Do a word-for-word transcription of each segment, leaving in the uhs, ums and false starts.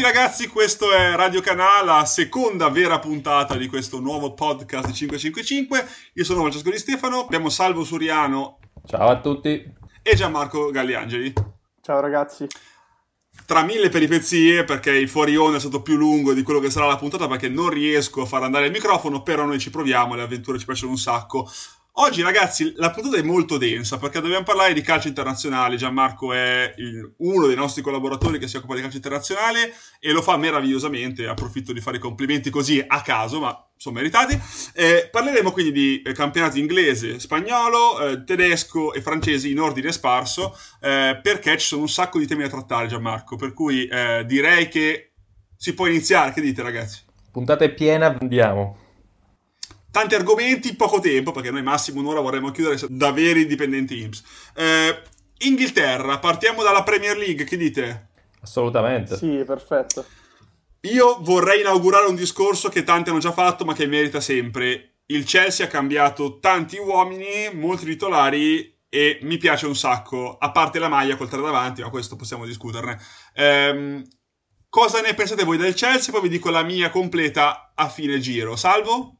Benvenuti ragazzi, questo è Radio Canale, la seconda vera puntata di questo nuovo podcast cinque cinque cinque. Io sono Francesco Di Stefano, abbiamo Salvo Suriano. Ciao a tutti. E Gianmarco Galliangeli. Ciao ragazzi. Tra mille peripezie, perché il fuorione è stato più lungo di quello che sarà la puntata, perché non riesco a far andare il microfono, però noi ci proviamo, le avventure ci piacciono un sacco. Oggi ragazzi la puntata è molto densa perché dobbiamo parlare di calcio internazionale. Gianmarco è il, uno dei nostri collaboratori che si occupa di calcio internazionale e lo fa meravigliosamente, approfitto di fare i complimenti così a caso, ma sono meritati. Eh, parleremo quindi di eh, campionati inglese, spagnolo, eh, tedesco e francese in ordine sparso eh, perché ci sono un sacco di temi da trattare, Gianmarco, per cui eh, direi che si può iniziare, che dite ragazzi? Puntata è piena, andiamo. Tanti argomenti, poco tempo, perché noi massimo un'ora vorremmo chiudere da veri dipendenti I N P S. Eh, Inghilterra, partiamo dalla Premier League, che dite? Assolutamente. Sì, perfetto. Io vorrei inaugurare un discorso che tanti hanno già fatto, ma che merita sempre. Il Chelsea ha cambiato tanti uomini, molti titolari, e mi piace un sacco. A parte la maglia col tre davanti, ma questo possiamo discuterne. Ehm, cosa ne pensate voi del Chelsea? Poi vi dico la mia completa a fine giro. Salvo?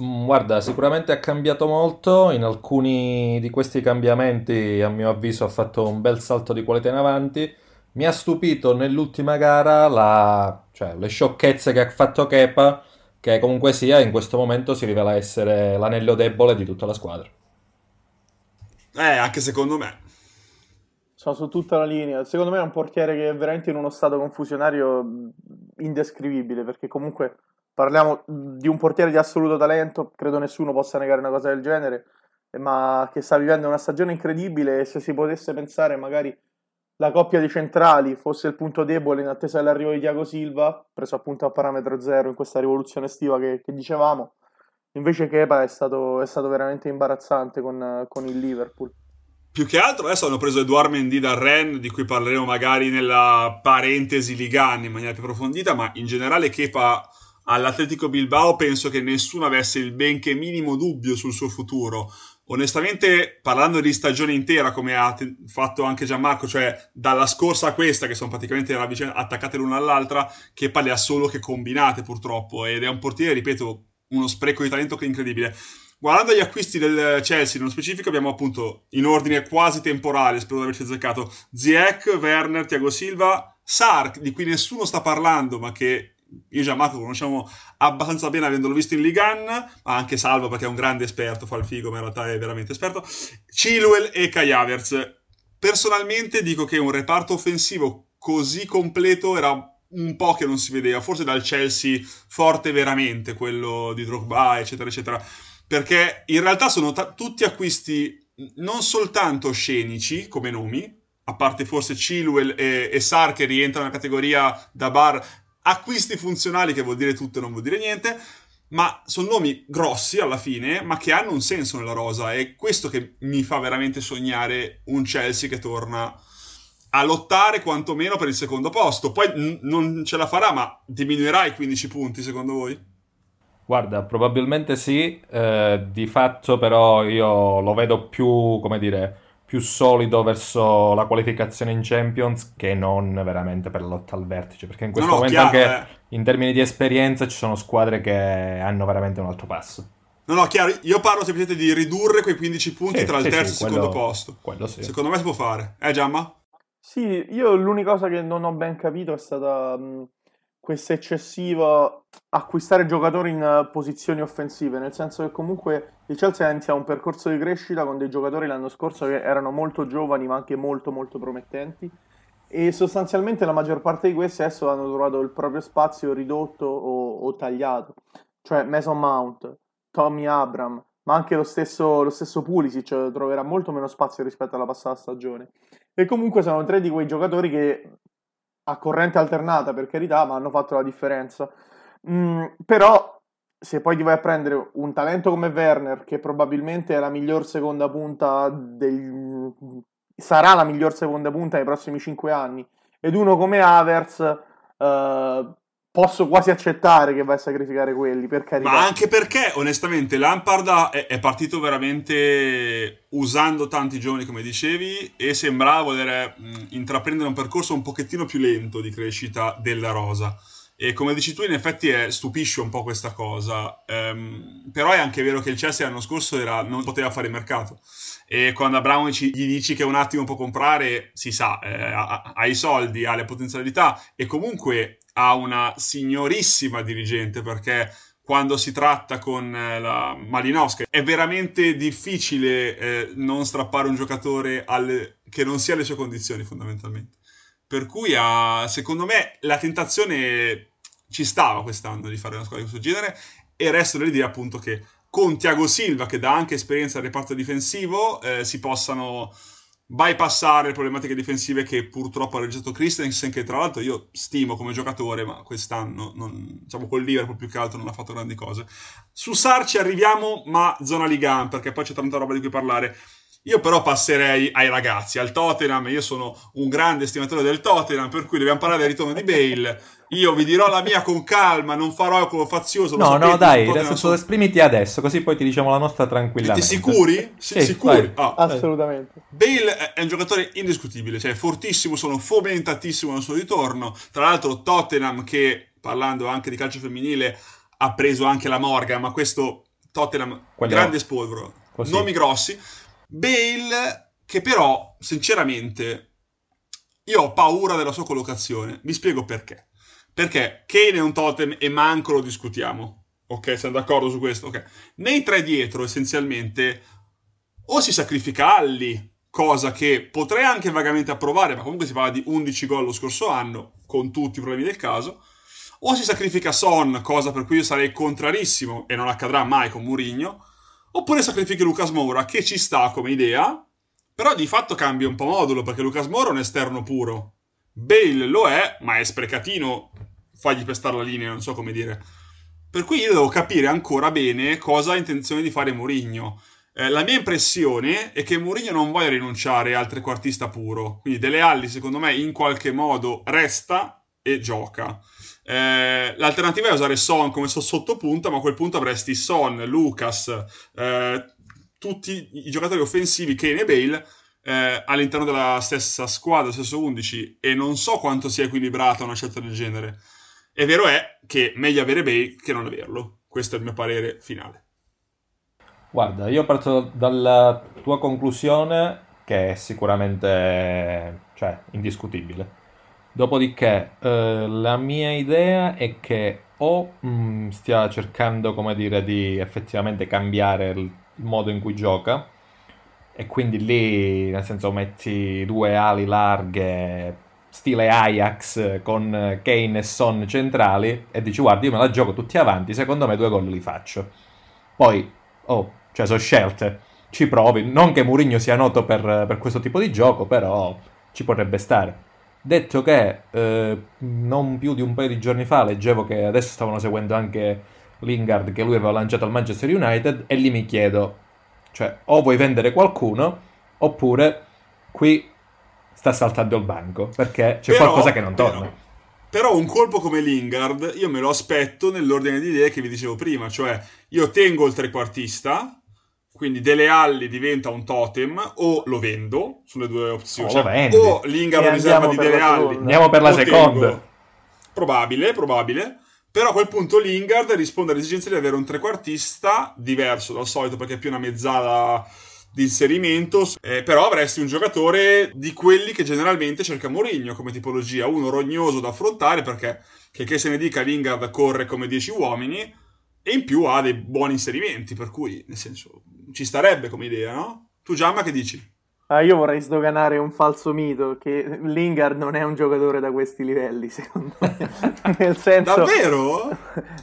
Guarda, sicuramente ha cambiato molto, in alcuni di questi cambiamenti a mio avviso ha fatto un bel salto di qualità in avanti. Mi ha stupito nell'ultima gara la... cioè, le sciocchezze che ha fatto Kepa, che comunque sia in questo momento si rivela essere l'anello debole di tutta la squadra. Eh, anche secondo me. Sono su tutta la linea, secondo me è un portiere che è veramente in uno stato confusionario indescrivibile, perché comunque... parliamo di un portiere di assoluto talento, credo nessuno possa negare una cosa del genere, ma che sta vivendo una stagione incredibile e se si potesse pensare magari la coppia di centrali fosse il punto debole in attesa dell'arrivo di Thiago Silva, preso appunto a parametro zero in questa rivoluzione estiva che, che dicevamo, invece Kepa è stato, è stato veramente imbarazzante con, con il Liverpool. Più che altro adesso hanno preso Eduardo Mendy dal Rennes, di cui parleremo magari nella parentesi Ligan in maniera più approfondita, ma in generale Kepa... all'Atletico Bilbao penso che nessuno avesse il benché minimo dubbio sul suo futuro. Onestamente, parlando di stagione intera, come ha te- fatto anche Gianmarco, cioè dalla scorsa a questa, che sono praticamente vicenda, attaccate l'una all'altra, che parla solo che combinate purtroppo, ed è un portiere, ripeto, uno spreco di talento che è incredibile. Guardando gli acquisti del Chelsea, nello specifico, abbiamo appunto, in ordine quasi temporale, spero di averci azzeccato, Ziyech, Werner, Thiago Silva, Sark, di cui nessuno sta parlando, ma che... io e Gianmarco conosciamo abbastanza bene avendolo visto in Ligan, ma anche Salvo perché è un grande esperto, fa il figo ma in realtà è veramente esperto, Chilwell e Kajavers. Personalmente dico che un reparto offensivo così completo era un po' che non si vedeva, forse dal Chelsea forte veramente, quello di Drogba eccetera eccetera, perché in realtà sono t- tutti acquisti non soltanto scenici come nomi, a parte forse Chilwell e, e Sark che rientrano nella categoria da bar acquisti funzionali, che vuol dire tutto e non vuol dire niente, ma sono nomi grossi alla fine, ma che hanno un senso nella rosa. È questo che mi fa veramente sognare un Chelsea che torna a lottare quantomeno per il secondo posto. Poi n- non ce la farà, ma diminuirà i quindici punti secondo voi? Guarda, probabilmente sì, eh, di fatto però io lo vedo più, come dire, più solido verso la qualificazione in Champions che non veramente per la lotta al vertice, perché in questo no, no, momento chiaro, anche eh. in termini di esperienza ci sono squadre che hanno veramente un altro passo. No, no, chiaro, io parlo semplicemente di ridurre quei quindici punti sì, tra il sì, terzo sì, e il secondo quello, posto. Quello sì. Secondo me si può fare. Eh, Giamma? Sì, io l'unica cosa che non ho ben capito è stata mh, questa eccessiva acquistare giocatori in uh, posizioni offensive, nel senso che comunque il Chelsea ha iniziato un percorso di crescita con dei giocatori l'anno scorso che erano molto giovani ma anche molto molto promettenti, e sostanzialmente la maggior parte di questi adesso hanno trovato il proprio spazio ridotto o, o tagliato, cioè Mason Mount, Tommy Abraham, ma anche lo stesso, lo stesso Pulisic troverà molto meno spazio rispetto alla passata stagione, e comunque sono tre di quei giocatori che a corrente alternata per carità ma hanno fatto la differenza. Mm, però se poi ti vai a prendere un talento come Werner, che probabilmente è la miglior seconda punta del... sarà la miglior seconda punta nei prossimi cinque anni, ed uno come Havertz, eh, posso quasi accettare che vai a sacrificare quelli, per carità. Ma anche perché, onestamente, Lampard è, è partito veramente usando tanti giovani, come dicevi, e sembrava voler mh, intraprendere un percorso un pochettino più lento di crescita della rosa. E come dici tu, in effetti è, stupisce un po' questa cosa. Ehm, però è anche vero che il Chelsea l'anno scorso era, non poteva fare mercato. E quando Abramovic gli dici che un attimo può comprare, si sa, eh, ha, ha i soldi, ha le potenzialità e comunque ha una signorissima dirigente, perché quando si tratta con la Malinowska è veramente difficile eh, non strappare un giocatore alle, che non sia alle sue condizioni, fondamentalmente. Per cui ha, secondo me la tentazione ci stava quest'anno di fare una squadra di questo genere, e resto dell'idea appunto che con Thiago Silva, che dà anche esperienza al reparto difensivo, eh, si possano bypassare le problematiche difensive che purtroppo ha registrato Christensen, che tra l'altro io stimo come giocatore, ma quest'anno, non, diciamo col Liverpool più che altro, non ha fatto grandi cose. Su Sark ci arriviamo, ma zona Ligan, perché poi c'è tanta roba di cui parlare. Io però passerei ai ragazzi, al Tottenham. Io sono un grande stimatore del Tottenham, per cui dobbiamo parlare del ritorno di Bale. Io vi dirò la mia con calma, non farò quello fazioso. No, sapete, no, dai, adesso so... esprimiti adesso, così poi ti diciamo la nostra tranquillamente. Siete sicuri? Siete sì, sicuri? Ah, assolutamente. Bale è un giocatore indiscutibile, cioè fortissimo, sono fomentatissimo nel suo ritorno. Tra l'altro Tottenham, che parlando anche di calcio femminile, ha preso anche la Morgan, ma questo Tottenham, quello grande spolvero, così, nomi grossi. Bale, che però, sinceramente, io ho paura della sua collocazione. Vi spiego perché. Perché Kane è un totem e manco lo discutiamo. Ok, siamo d'accordo su questo? Ok. Nei tre dietro, essenzialmente, o si sacrifica Alli, cosa che potrei anche vagamente approvare, ma comunque si parla di undici gol lo scorso anno, con tutti i problemi del caso, o si sacrifica Son, cosa per cui io sarei contrarissimo, e non accadrà mai con Mourinho, oppure sacrifichi Lucas Moura, che ci sta come idea, però di fatto cambia un po' modulo, perché Lucas Moura è un esterno puro. Bale lo è, ma è sprecatino fargli pestare la linea, non so come dire. Per cui io devo capire ancora bene cosa ha intenzione di fare Mourinho. Eh, la mia impressione è che Mourinho non voglia rinunciare al trequartista puro, quindi Dele Alli secondo me in qualche modo resta e gioca. Eh, l'alternativa è usare Son come sottopunta, ma a quel punto avresti Son, Lucas, eh, tutti i giocatori offensivi, Kane e Bale, eh, all'interno della stessa squadra, stesso undici, e non so quanto sia equilibrata una scelta del genere. È vero è che meglio avere Bale che non averlo, questo è il mio parere finale. Guarda, io parto dalla tua conclusione, che è sicuramente, cioè, indiscutibile. Dopodiché eh, la mia idea è che o mh, stia cercando, come dire, di effettivamente cambiare il modo in cui gioca, e quindi lì, nel senso, metti due ali larghe stile Ajax con Kane e Son centrali e dici guarda, io me la gioco tutti avanti, secondo me due gol li faccio. Poi, oh, cioè sono scelte, ci provi, non che Mourinho sia noto per, per questo tipo di gioco, però ci potrebbe stare. Detto che eh, non più di un paio di giorni fa leggevo che adesso stavano seguendo anche Lingard, che lui aveva lanciato al Manchester United, e lì mi chiedo, cioè, o vuoi vendere qualcuno oppure qui sta saltando il banco perché c'è però qualcosa che non torna. Però, però un colpo come Lingard io me lo aspetto nell'ordine di idee che vi dicevo prima, cioè io tengo il trequartista, quindi Dele Alli diventa un totem, o lo vendo, sulle due opzioni. Oh, cioè, o Lingard riserva di Dele Alli. Andiamo per la seconda. Tengo. Probabile, probabile. Però a quel punto Lingard risponde all'esigenza di avere un trequartista diverso dal solito, perché è più una mezzala di inserimento. Eh, però avresti un giocatore di quelli che generalmente cerca Mourinho come tipologia. Uno rognoso da affrontare, perché che, che se ne dica, Lingard corre come dieci uomini, e in più ha dei buoni inserimenti, per cui, nel senso, ci starebbe come idea, no? Tu, Giamma, che dici? Ah, io vorrei sdoganare un falso mito, che Lingard non è un giocatore da questi livelli, secondo me. Nel senso, davvero?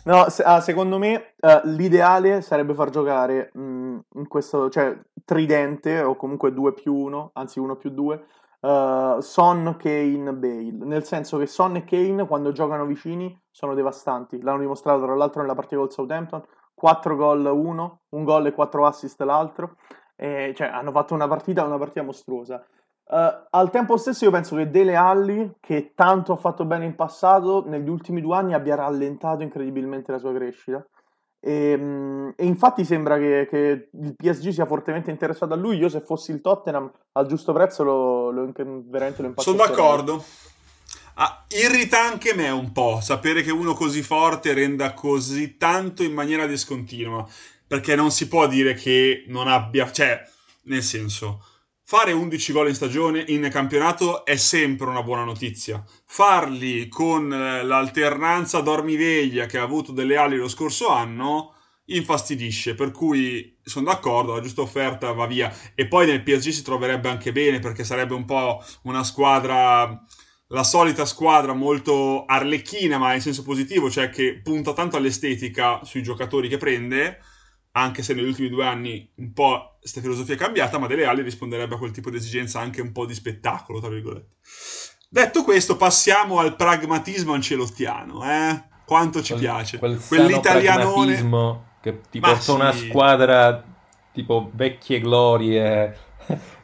No, se, ah, secondo me uh, l'ideale sarebbe far giocare mh, in questo, cioè, tridente, o comunque due più uno, anzi uno più due, uh, Son, Kane, Bale. Nel senso che Son e Kane, quando giocano vicini, sono devastanti. L'hanno dimostrato, tra l'altro, nella partita col Southampton, quattro gol uno, un gol e quattro assist l'altro, eh, cioè hanno fatto una partita una partita mostruosa. Uh, al tempo stesso io penso che Dele Alli, che tanto ha fatto bene in passato, negli ultimi due anni abbia rallentato incredibilmente la sua crescita e, um, e infatti sembra che, che il P S G sia fortemente interessato a lui. Io se fossi il Tottenham al giusto prezzo lo, lo, veramente lo impazzivo. Sono d'accordo. Ah, irrita anche me un po' sapere che uno così forte renda così tanto in maniera discontinua, perché non si può dire che non abbia, cioè nel senso, fare undici gol in stagione, in campionato, è sempre una buona notizia. Farli con l'alternanza dormiveglia che ha avuto Dele Alli lo scorso anno infastidisce, per cui sono d'accordo, la giusta offerta va via. E poi nel P S G si troverebbe anche bene, perché sarebbe un po' una squadra, la solita squadra molto arlecchina, ma in senso positivo, cioè che punta tanto all'estetica sui giocatori che prende, anche se negli ultimi due anni un po' questa filosofia è cambiata, ma Dele Alli risponderebbe a quel tipo di esigenza anche un po' di spettacolo, tra virgolette. Detto questo, passiamo al pragmatismo ancelottiano, eh? Quanto ci quel, piace. Quel quell'italianone sano che ti ma porta sì. una squadra tipo vecchie glorie.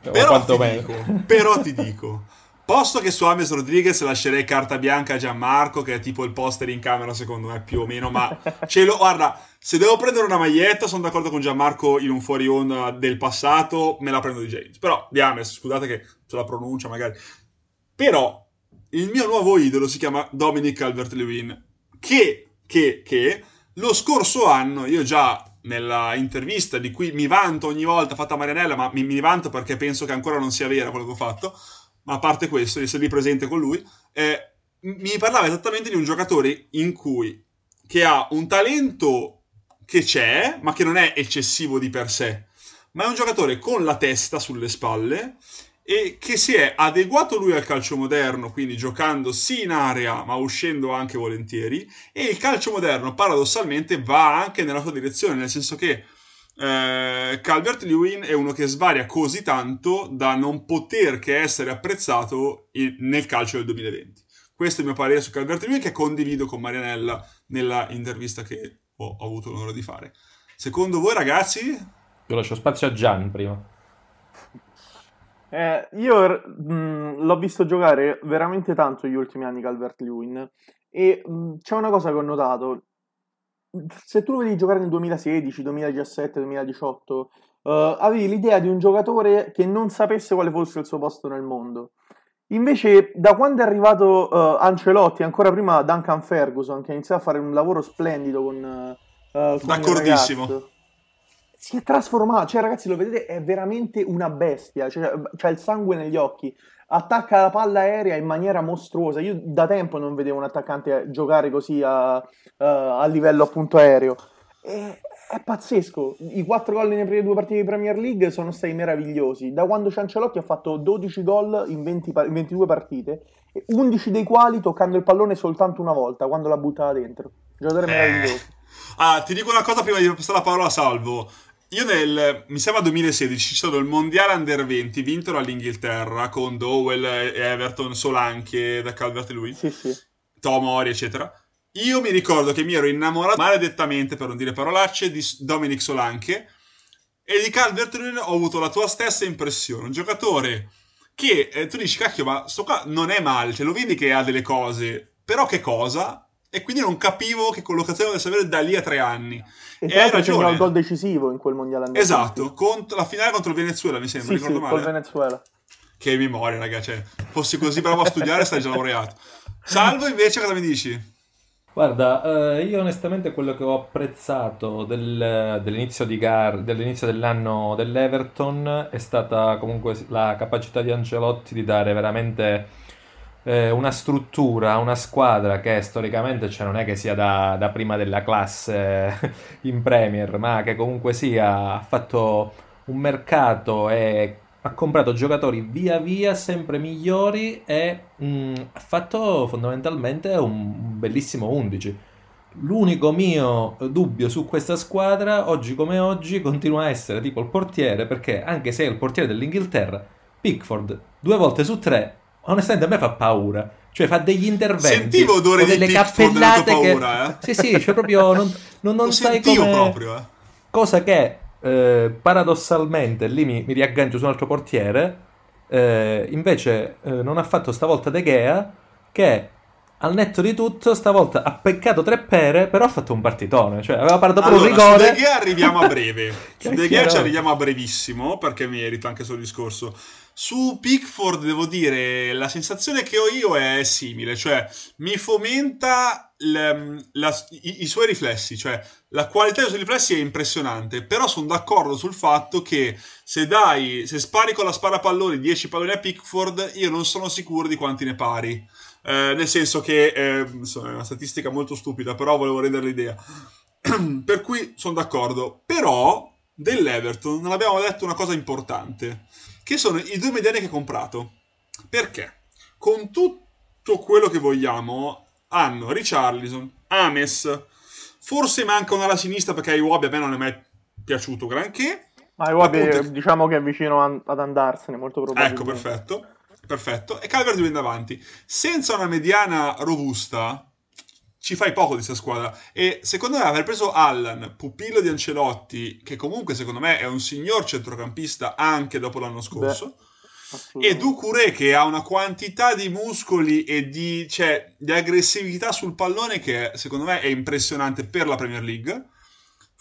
Però, ti dico, però ti dico, posto che su James Rodríguez lascerei carta bianca a Gianmarco, che è tipo il poster in camera secondo me più o meno, ma ce lo, guarda, se devo prendere una maglietta sono d'accordo con Gianmarco in un fuori onda del passato, me la prendo di James. Però James, scusate che ce la pronuncia magari. Però il mio nuovo idolo si chiama Dominic Calvert-Lewin, che, che, che lo scorso anno io già nella intervista di cui mi vanto ogni volta fatta a Marianella, ma mi, mi vanto perché penso che ancora non sia vera quello che ho fatto, ma a parte questo, di essere lì presente con lui, eh, mi parlava esattamente di un giocatore in cui che ha un talento che c'è, ma che non è eccessivo di per sé, ma è un giocatore con la testa sulle spalle e che si è adeguato lui al calcio moderno, quindi giocando sì in area, ma uscendo anche volentieri, e il calcio moderno paradossalmente va anche nella sua direzione, nel senso che eh, Calvert-Lewin è uno che svaria così tanto da non poter che essere apprezzato in, nel calcio del duemilaventi. Questo è il mio parere su Calvert-Lewin, che condivido con Marianella nella intervista che ho avuto l'onore di fare. Secondo voi, ragazzi? Io lascio spazio a Gian prima. Eh, io mh, l'ho visto giocare veramente tanto gli ultimi anni Calvert-Lewin e mh, c'è una cosa che ho notato. Se tu lo vedi giocare nel duemilasedici, duemiladiciassette, duemiladiciotto, eh, avevi l'idea di un giocatore che non sapesse quale fosse il suo posto nel mondo. Invece, da quando è arrivato uh, Ancelotti, ancora prima Duncan Ferguson, che ha iniziato a fare un lavoro splendido con, uh, con d'accordissimo, il ragazzo, si è trasformato. Cioè, ragazzi, lo vedete, è veramente una bestia. Cioè, c'ha il sangue negli occhi, attacca la palla aerea in maniera mostruosa. Io da tempo non vedevo un attaccante giocare così a, uh, a livello appunto aereo. E è pazzesco. I quattro gol nelle prime due partite di Premier League sono stati meravigliosi. Da quando c'è Ancelotti ha fatto dodici gol in, venti, in ventidue partite, undici dei quali toccando il pallone soltanto una volta, quando l'ha buttata dentro. Giocatore eh. meraviglioso. Ah, ti dico una cosa prima di passare la parola a Salvo. Io nel, mi sembra duemilasedici, c'è stato il mondiale under venti vinto dall'Inghilterra con Dowell, Everton, Solanke, da Calvert-Lewin, sì, sì. Tomori, eccetera. Io mi ricordo che mi ero innamorato maledettamente, per non dire parolacce, di Dominic Solanke, e di Calvert-Lewin ho avuto la tua stessa impressione. Un giocatore che eh, tu dici, cacchio, ma sto qua non è male, cioè, lo vedi che ha delle cose, però che cosa? E quindi non capivo che collocazione dovesse avere da lì a tre anni. E, e hai ragione. C'è un gol decisivo in quel mondiale. Esatto, contro, la finale contro il Venezuela, mi sembra, sì, ricordo sì, male. Col Venezuela. Che memoria, raga, cioè, fossi così bravo a studiare sarei già laureato. Salvo, invece, cosa mi dici? Guarda, eh, io onestamente quello che ho apprezzato del, dell'inizio, di Gar, dell'inizio dell'anno dell'Everton è stata comunque la capacità di Ancelotti di dare veramente eh, una struttura a una squadra che storicamente, cioè, non è che sia da, da prima della classe in Premier, ma che comunque sia, ha fatto un mercato e ha comprato giocatori via via sempre migliori e mh, ha fatto fondamentalmente un bellissimo undici. L'unico mio dubbio su questa squadra, oggi come oggi, continua a essere tipo il portiere, perché anche se è il portiere dell'Inghilterra, Pickford, due volte su tre, onestamente a me fa paura. Cioè fa degli interventi, sentivo odore di Pickford della tua paura, che... eh? Sì, sì, cioè proprio non, non, non sai come... proprio, eh? Cosa che... Eh, paradossalmente lì mi, mi riaggancio su un altro portiere, Eh, invece eh, non ha fatto stavolta De Gea, che al netto di tutto stavolta ha peccato tre pere, però ha fatto un partitone, cioè aveva parato proprio allora, rigore. Su De Gea arriviamo a breve, su De Gea ci arriviamo a brevissimo, perché merita anche sul discorso. Su Pickford devo dire, la sensazione che ho io è simile, cioè mi fomenta le, la, i, i suoi riflessi, cioè la qualità dei suoi riflessi è impressionante, però sono d'accordo sul fatto che se dai, se spari con la sparapalloni dieci palloni a Pickford, io non sono sicuro di quanti ne pari. Eh, nel senso che eh, insomma, è una statistica molto stupida, però volevo rendere l'idea. Per cui sono d'accordo. Però dell'Everton non abbiamo detto una cosa importante, che sono i due mediani che ha comprato. Perché con tutto quello che vogliamo hanno Richarlison, Ames, forse manca una alla sinistra, perché Iwobi a me non è mai piaciuto granché, ma Iwobi appunto... diciamo che è vicino ad andarsene molto probabilmente. Ecco, perfetto. Perfetto, e Calvert-Lewin davanti. Senza una mediana robusta ci fai poco di sta squadra, e secondo me aver preso Allan, pupillo di Ancelotti, che comunque secondo me è un signor centrocampista anche dopo l'anno scorso, beh, e Doucouré, che ha una quantità di muscoli e di, cioè, di aggressività sul pallone che secondo me è impressionante per la Premier League,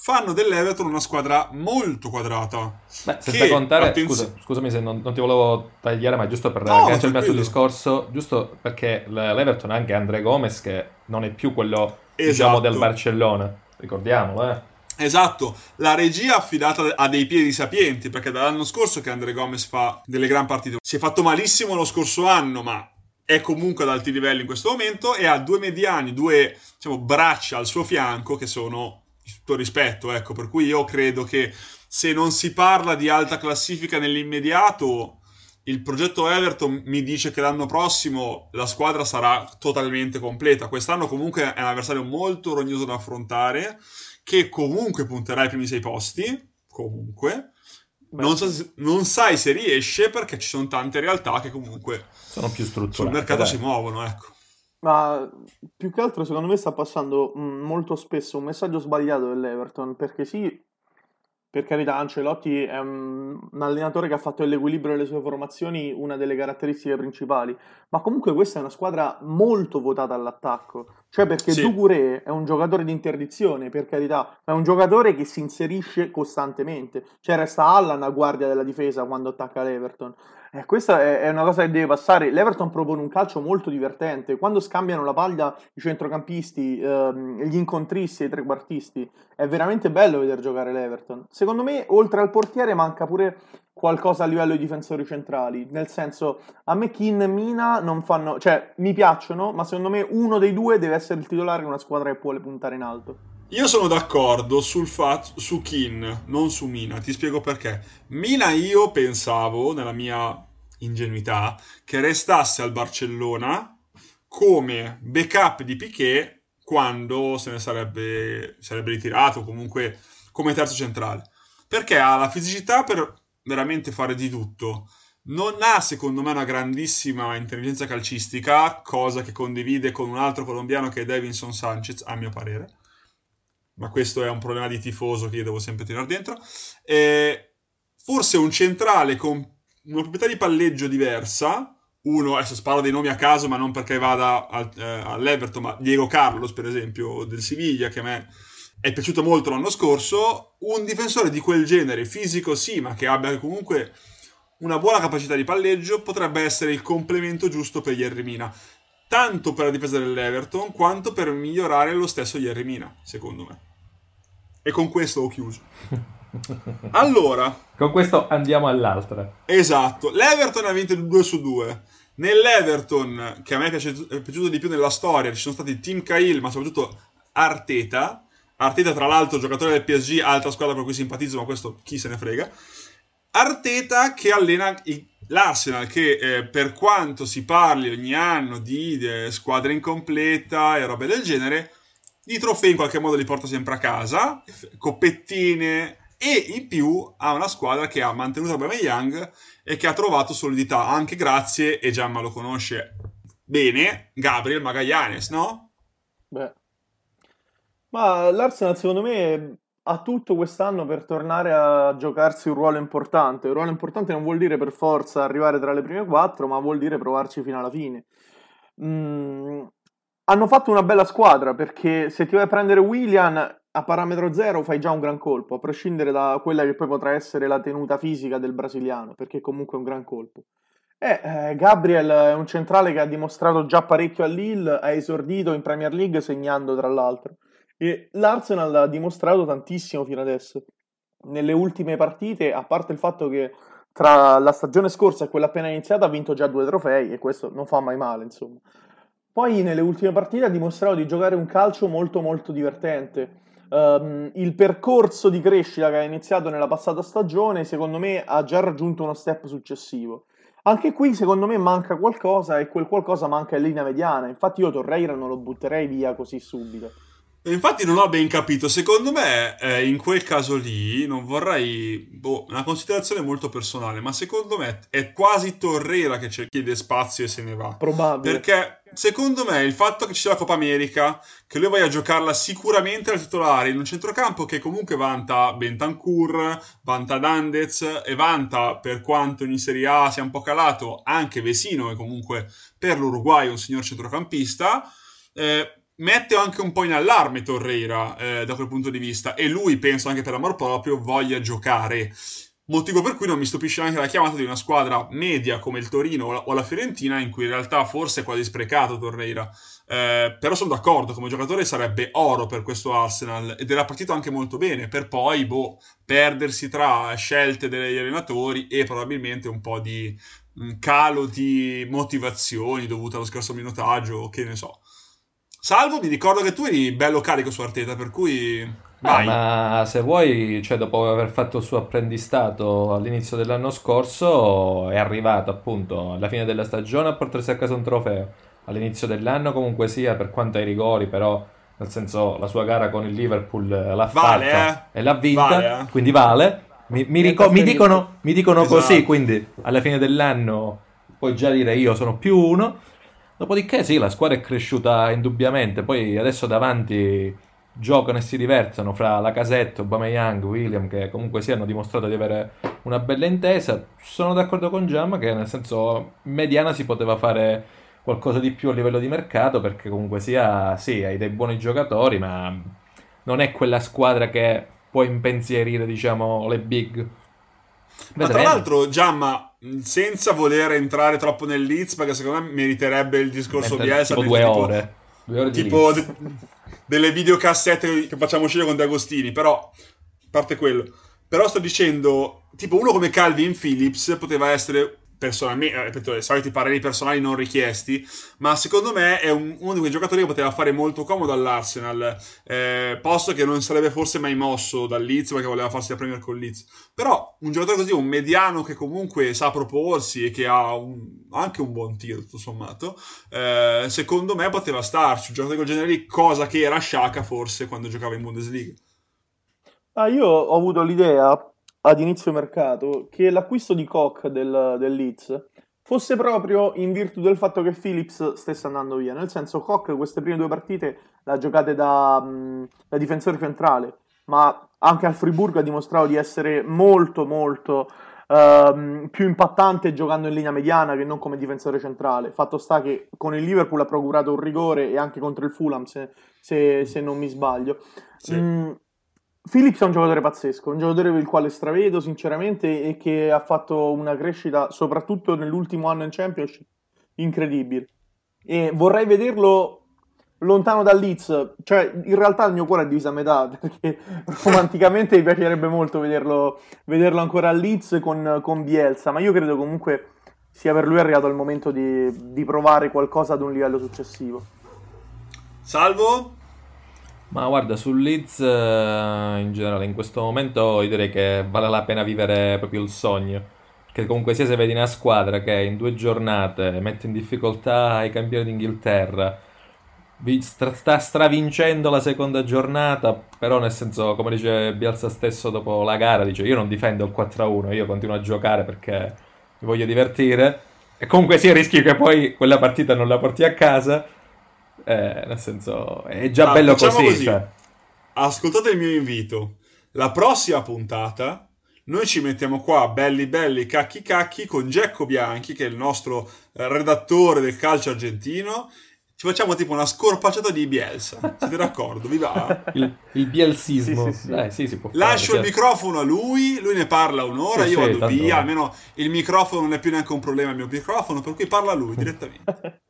fanno dell'Everton una squadra molto quadrata. Beh, senza che, contare, attenz- scusa, scusami se non, non ti volevo tagliare, ma giusto per no, agganciarmi al discorso, giusto perché l'Everton ha anche André Gomes, che non è più quello, esatto, diciamo, del Barcellona, ricordiamolo, eh. Esatto, la regia affidata a dei piedi sapienti, perché dall'anno scorso che André Gomes fa delle gran partite, si è fatto malissimo lo scorso anno, ma è comunque ad alti livelli in questo momento, e ha due mediani, due, diciamo, braccia al suo fianco che sono... tutto rispetto, ecco, per cui io credo che se non si parla di alta classifica nell'immediato, il progetto Everton mi dice che l'anno prossimo la squadra sarà totalmente completa. Quest'anno comunque è un avversario molto rognoso da affrontare, che comunque punterà ai primi sei posti, comunque. Non, so se, non sai se riesce, perché ci sono tante realtà che comunque sono più strutturate, sul mercato dai. Si muovono, ecco. Ma più che altro secondo me sta passando mh, molto spesso un messaggio sbagliato dell'Everton, perché sì, per carità, Ancelotti è un, un allenatore che ha fatto dell'equilibrio delle sue formazioni una delle caratteristiche principali, ma comunque questa è una squadra molto votata all'attacco, cioè perché sì. Doucouré è un giocatore di interdizione, per carità, ma è un giocatore che si inserisce costantemente, cioè resta Allan a guardia della difesa quando attacca l'Everton. Eh, questa è una cosa che deve passare. L'Everton propone un calcio molto divertente, quando scambiano la paglia i centrocampisti, ehm, gli incontristi e i trequartisti, è veramente bello vedere giocare l'Everton. Secondo me oltre al portiere manca pure qualcosa a livello di difensori centrali, nel senso, a me Kin e Mina non fanno, cioè mi piacciono, ma secondo me uno dei due deve essere il titolare in una squadra che può puntare in alto. Io sono d'accordo sul fatto su Kin, non su Mina, ti spiego perché. Mina io pensavo, nella mia ingenuità, che restasse al Barcellona come backup di Piqué quando se ne sarebbe, sarebbe ritirato, comunque come terzo centrale. Perché ha la fisicità per veramente fare di tutto. Non ha, secondo me, una grandissima intelligenza calcistica, cosa che condivide con un altro colombiano che è Davinson Sanchez, a mio parere. Ma questo è un problema di tifoso che io devo sempre tirare dentro. Eh, forse un centrale con una proprietà di palleggio diversa, uno, adesso sparo dei nomi a caso, ma non perché vada al, eh, all'Everton, ma Diego Carlos, per esempio, del Siviglia, che a me è piaciuto molto l'anno scorso, un difensore di quel genere, fisico sì, ma che abbia comunque una buona capacità di palleggio, potrebbe essere il complemento giusto per Yerry Mina, tanto per la difesa dell'Everton, quanto per migliorare lo stesso Yerry Mina, secondo me. E con questo ho chiuso. Allora, con questo andiamo all'altra. Esatto, l'Everton ha vinto due su due. Nell'Everton, che a me è piaciuto, è piaciuto di più nella storia, ci sono stati Tim Cahill, ma soprattutto Arteta. Arteta, tra l'altro, giocatore del P S G, altra squadra per cui simpatizzo, ma questo chi se ne frega. Arteta che allena l'Arsenal, che eh, per quanto si parli ogni anno di, di squadra incompleta e robe del genere, i trofei in qualche modo li porta sempre a casa, coppettine, e in più ha una squadra che ha mantenuto Aubameyang e che ha trovato solidità, anche grazie, e Giamma lo conosce bene, Gabriel Magallanes, no? Beh, ma l'Arsenal secondo me ha tutto quest'anno per tornare a giocarsi un ruolo importante. Un ruolo importante non vuol dire per forza arrivare tra le prime quattro, ma vuol dire provarci fino alla fine. Mm, hanno fatto una bella squadra, perché se ti vai a prendere Willian a parametro zero fai già un gran colpo, a prescindere da quella che poi potrà essere la tenuta fisica del brasiliano, perché comunque è un gran colpo. Eh, eh, Gabriel è un centrale che ha dimostrato già parecchio a Lille, ha esordito in Premier League segnando tra l'altro, e l'Arsenal ha dimostrato tantissimo fino adesso nelle ultime partite, a parte il fatto che tra la stagione scorsa e quella appena iniziata ha vinto già due trofei, e questo non fa mai male, insomma. Poi nelle ultime partite ha dimostrato di giocare un calcio molto molto divertente. Um, il percorso di crescita che ha iniziato nella passata stagione, secondo me, ha già raggiunto uno step successivo. Anche qui, secondo me, manca qualcosa, e quel qualcosa manca in linea mediana. Infatti io Torreira non lo butterei via così subito. Infatti non ho ben capito, secondo me eh, in quel caso lì non vorrei, boh, una considerazione molto personale, ma secondo me è quasi Torreira che chiede spazio e se ne va. Probabile. Perché secondo me il fatto che ci sia la Coppa America, che lui voglia giocarla sicuramente al titolare in un centrocampo che comunque vanta Bentancur, vanta Dandez e vanta, per quanto in Serie A sia un po' calato, anche Vecino, che comunque per l'Uruguay è un signor centrocampista, eh, mette anche un po' in allarme Torreira eh, da quel punto di vista, e lui, penso anche per amor proprio, voglia giocare, motivo per cui non mi stupisce anche la chiamata di una squadra media come il Torino o la Fiorentina, in cui in realtà forse è quasi sprecato Torreira, eh, però sono d'accordo, come giocatore sarebbe oro per questo Arsenal, ed era partito anche molto bene, per poi boh, perdersi tra scelte degli allenatori e probabilmente un po' di mh, calo di motivazioni dovuto allo scarso minutaggio, che ne so. Salvo, mi ricordo che tu eri bello carico su Arteta, per cui vai. Ah, ma se vuoi, cioè, dopo aver fatto il suo apprendistato all'inizio dell'anno scorso, è arrivato appunto alla fine della stagione a portarsi a casa un trofeo. All'inizio dell'anno comunque sia, per quanto ai rigori, però, nel senso, la sua gara con il Liverpool l'ha vale, fatta eh? e l'ha vinta, vale, eh? quindi vale. Mi, mi, rico- mi dicono, mi dicono esatto. Così, quindi alla fine dell'anno puoi già dire io sono più uno. Dopodiché sì, la squadra è cresciuta indubbiamente, poi adesso davanti giocano e si divertono fra Lacazette, Aubameyang, William, che comunque sì hanno dimostrato di avere una bella intesa. Sono d'accordo con Giamma che nel senso mediana si poteva fare qualcosa di più a livello di mercato, perché comunque sia sì, hai dei buoni giocatori, ma non è quella squadra che può impensierire, diciamo, le big. Ma tra l'altro, Giamma, senza voler entrare troppo nel Leeds, perché secondo me meriterebbe il discorso di Bielsa, tipo due tipo, ore due ore tipo de- delle videocassette che facciamo uscire con De Agostini, però a parte quello, però sto dicendo, tipo uno come Calvin Phillips poteva essere, personalmente, ripeto, i soliti pareri personali non richiesti, ma secondo me è un, uno di quei giocatori che poteva fare molto comodo all'Arsenal, eh, posto che non sarebbe forse mai mosso dal Leeds, perché voleva farsi la Premier con Leeds, però un giocatore così, un mediano che comunque sa proporsi e che ha un, anche un buon tiro tutto sommato, eh, secondo me poteva starci, un giocatore del genere, cosa che era Sciacca forse quando giocava in Bundesliga. Ah, io ho avuto l'idea ad inizio mercato che l'acquisto di Koch del, del Leeds fosse proprio in virtù del fatto che Phillips stesse andando via, nel senso Koch queste prime due partite l'ha giocate da, da difensore centrale, ma anche al Friburgo ha dimostrato di essere molto molto ehm, più impattante giocando in linea mediana che non come difensore centrale. Fatto sta che con il Liverpool ha procurato un rigore, e anche contro il Fulham se, se, se non mi sbaglio, sì. mm, Phillips è un giocatore pazzesco, un giocatore per il quale stravedo sinceramente, e che ha fatto una crescita soprattutto nell'ultimo anno in Championship incredibile, e vorrei vederlo lontano dal Leeds, cioè in realtà il mio cuore è diviso a metà, perché romanticamente mi piacerebbe molto vederlo, vederlo ancora al Leeds con, con Bielsa, ma io credo comunque sia per lui arrivato il momento di, di provare qualcosa ad un livello successivo. Salvo? Ma guarda, sul Leeds in generale in questo momento io direi che vale la pena vivere proprio il sogno, che comunque sia, se vedi una squadra che in due giornate mette in difficoltà i campioni d'Inghilterra, sta stravincendo la seconda giornata, però nel senso, come dice Bielsa stesso dopo la gara, dice io non difendo il quattro a uno, io continuo a giocare perché mi voglio divertire, e comunque sia rischi che poi quella partita non la porti a casa. Eh, nel senso, è già ah, bello, diciamo così, così. Cioè. Ascoltate il mio invito. La prossima puntata noi ci mettiamo qua belli belli cacchi cacchi con Gecco Bianchi, che è il nostro redattore del calcio argentino. Ci facciamo tipo una scorpacciata di Bielsa, siete d'accordo? Vi va? Il, il bielsismo. Sì, sì, sì. Eh, sì, si può fare. Lascio certo. il microfono a lui, lui ne parla un'ora, sì, io sì, vado via, almeno il microfono non è più neanche un problema, il mio microfono, per cui parla lui direttamente.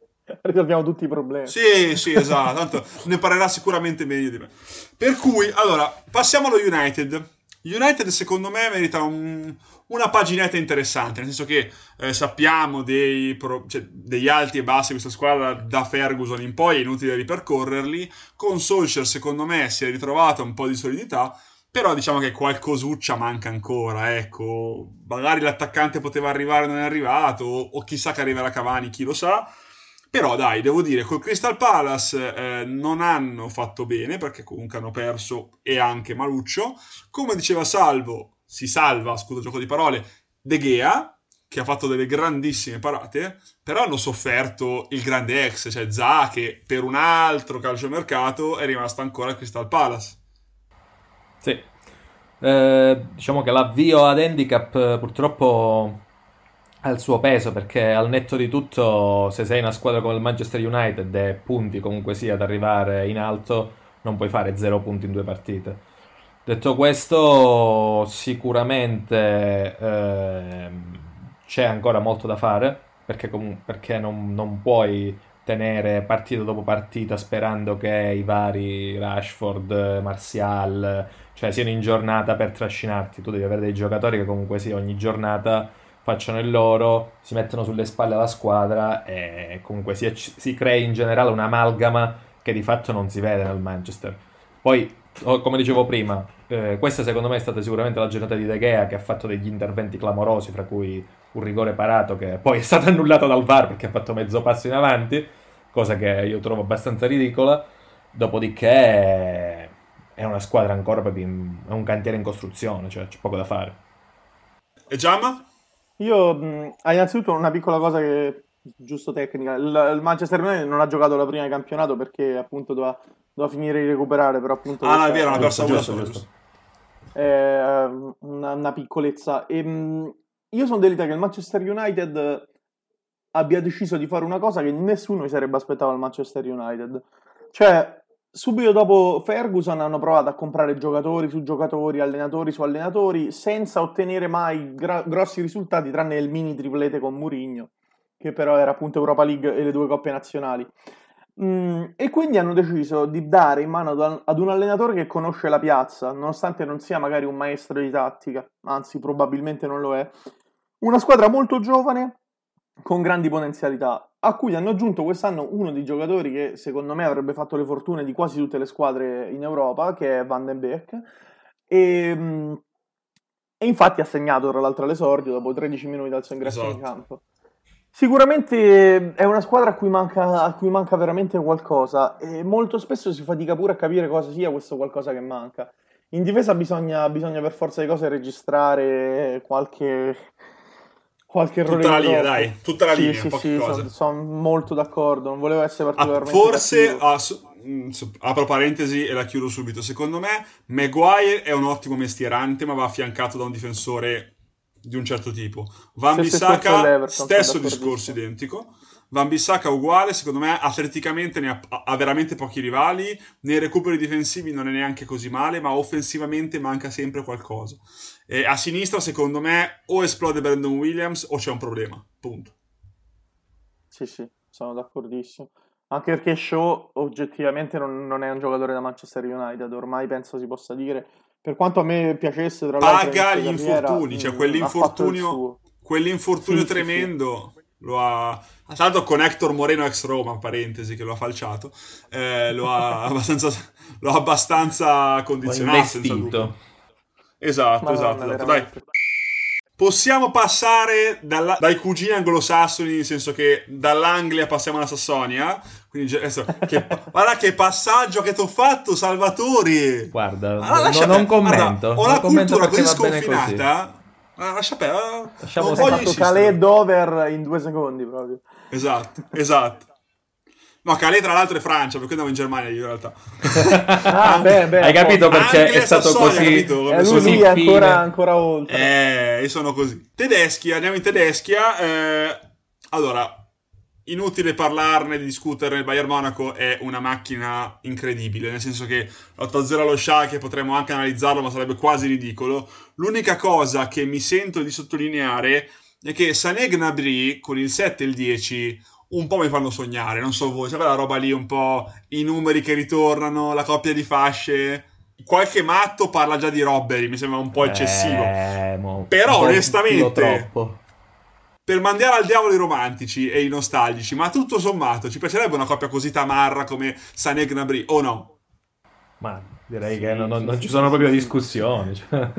Risolviamo tutti i problemi. Sì, sì, esatto, tanto ne parlerà sicuramente meglio di me. Per cui, allora, passiamo allo United. United secondo me merita un... una paginetta interessante, nel senso che eh, sappiamo dei pro, cioè, degli alti e bassi di questa squadra da Ferguson in poi, è inutile ripercorrerli. Con Solskjaer secondo me si è ritrovata un po' di solidità, però diciamo che qualcosuccia manca ancora, ecco, magari l'attaccante poteva arrivare e non è arrivato, o, o chissà che arriverà Cavani, chi lo sa. Però dai, devo dire, col Crystal Palace eh, non hanno fatto bene, perché comunque hanno perso, e anche maluccio, come diceva Salvo. Si salva, scusa gioco di parole, De Gea, che ha fatto delle grandissime parate, però hanno sofferto il grande ex, cioè Zaha, che per un altro calciomercato è rimasto ancora al Crystal Palace. Sì, eh, diciamo che l'avvio ad handicap purtroppo ha il suo peso, perché al netto di tutto, se sei una squadra come il Manchester United e punti comunque sia ad arrivare in alto, non puoi fare zero punti in due partite. Detto questo, sicuramente eh, c'è ancora molto da fare, perché, com- perché non, non puoi tenere partita dopo partita sperando che i vari Rashford, Martial, cioè siano in giornata per trascinarti. Tu devi avere dei giocatori che comunque sì, ogni giornata facciano il loro, si mettono sulle spalle alla squadra e comunque si, si crei in generale un'amalgama che di fatto non si vede nel Manchester. Poi, come dicevo prima, eh, questa secondo me è stata sicuramente la giornata di De Gea, che ha fatto degli interventi clamorosi, fra cui un rigore parato che poi è stato annullato dal V A R perché ha fatto mezzo passo in avanti, cosa che io trovo abbastanza ridicola. Dopodiché è una squadra ancora proprio in, è un cantiere in costruzione, cioè c'è poco da fare. E Giamma? Io mh, innanzitutto una piccola cosa che giusto tecnica, il, il Manchester United non ha giocato la prima di campionato perché appunto doveva Devo finire di recuperare, però appunto... Ah, no, è vero, una persa giusto, giusto, giusto. È una, una piccolezza. E, mh, io sono dell'idea che il Manchester United abbia deciso di fare una cosa che nessuno si sarebbe aspettato al Manchester United. Cioè, subito dopo Ferguson hanno provato a comprare giocatori su giocatori, allenatori su allenatori, senza ottenere mai gra- grossi risultati, tranne il mini triplete con Mourinho, che però era appunto Europa League e le due coppe nazionali. Mm, e quindi hanno deciso di dare in mano ad un allenatore che conosce la piazza, nonostante non sia magari un maestro di tattica, anzi probabilmente non lo è, una squadra molto giovane con grandi potenzialità, a cui hanno aggiunto quest'anno uno dei giocatori che secondo me avrebbe fatto le fortune di quasi tutte le squadre in Europa, che è Van Beek, e, mm, e infatti ha segnato tra l'altro all'esordio dopo tredici minuti dal suo ingresso esatto. in campo. Sicuramente è una squadra a cui manca, a cui manca veramente qualcosa, e molto spesso si fatica pure a capire cosa sia questo qualcosa che manca. In difesa bisogna, bisogna per forza di cose registrare qualche, qualche errore. Tutta la linea, dai, tutta la sì, linea. Sì, sì, sono son molto d'accordo, non volevo essere particolarmente ah, forse, ah, apro parentesi e la chiudo subito, secondo me Maguire è un ottimo mestierante, ma va affiancato da un difensore di un certo tipo. Van Bissaka stesso discorso identico. Van Bissaka uguale, secondo me atleticamente ne ha, ha veramente pochi rivali, nei recuperi difensivi non è neanche così male, ma offensivamente manca sempre qualcosa. E a sinistra secondo me o esplode Brandon Williams o c'è un problema, punto. Sì sì, sono d'accordissimo, anche perché Shaw oggettivamente non, non è un giocatore da Manchester United, ormai penso si possa dire. Per quanto a me piacesse, tra l'altro, paga gli infortuni, cioè quell'infortunio, quell'infortunio sì, tremendo sì, sì. Lo ha, tra l'altro con Hector Moreno ex Roma, parentesi, che lo ha falciato, eh, lo ha abbastanza, lo ha abbastanza condizionato, senza dubbio. Esatto, ma esatto, esatto. Dai. Possiamo passare dalla, dai cugini anglosassoni, nel senso che dall'Anglia passiamo alla Sassonia. Quindi adesso, che, guarda che passaggio che ti ho fatto, Salvatore! Guarda, allora, lascia no, non commento. Guarda, ho non la cultura così sconfinata. Allora, lascia per, lasciamo fatto Calais Dover in due secondi proprio. Esatto, esatto. No, Calais tra l'altro è Francia, perché andavo in Germania io in realtà. Ah, An- beh, beh, hai capito perché è stato Sassonia, così, capito? È lui lì ancora, ancora oltre. Eh, sono così. Tedeschi, andiamo in Tedeschia. Eh, allora, inutile parlarne, di discutere, il Bayern Monaco è una macchina incredibile, nel senso che otto a zero allo Schalke potremmo anche analizzarlo, ma sarebbe quasi ridicolo. L'unica cosa che mi sento di sottolineare è che Sané e Gnabry, con il sette e il dieci... un po' mi fanno sognare, non so voi, c'è quella roba lì un po', i numeri che ritornano, la coppia di fasce, qualche matto parla già di robbery, mi sembra un po' eccessivo, eh, mo, però onestamente, per mandare al diavolo i romantici e i nostalgici, ma tutto sommato ci piacerebbe una coppia così tamarra come Sané e Gnabry, o no? Ma direi sì, che non, non, non ci sono proprio discussioni, cioè.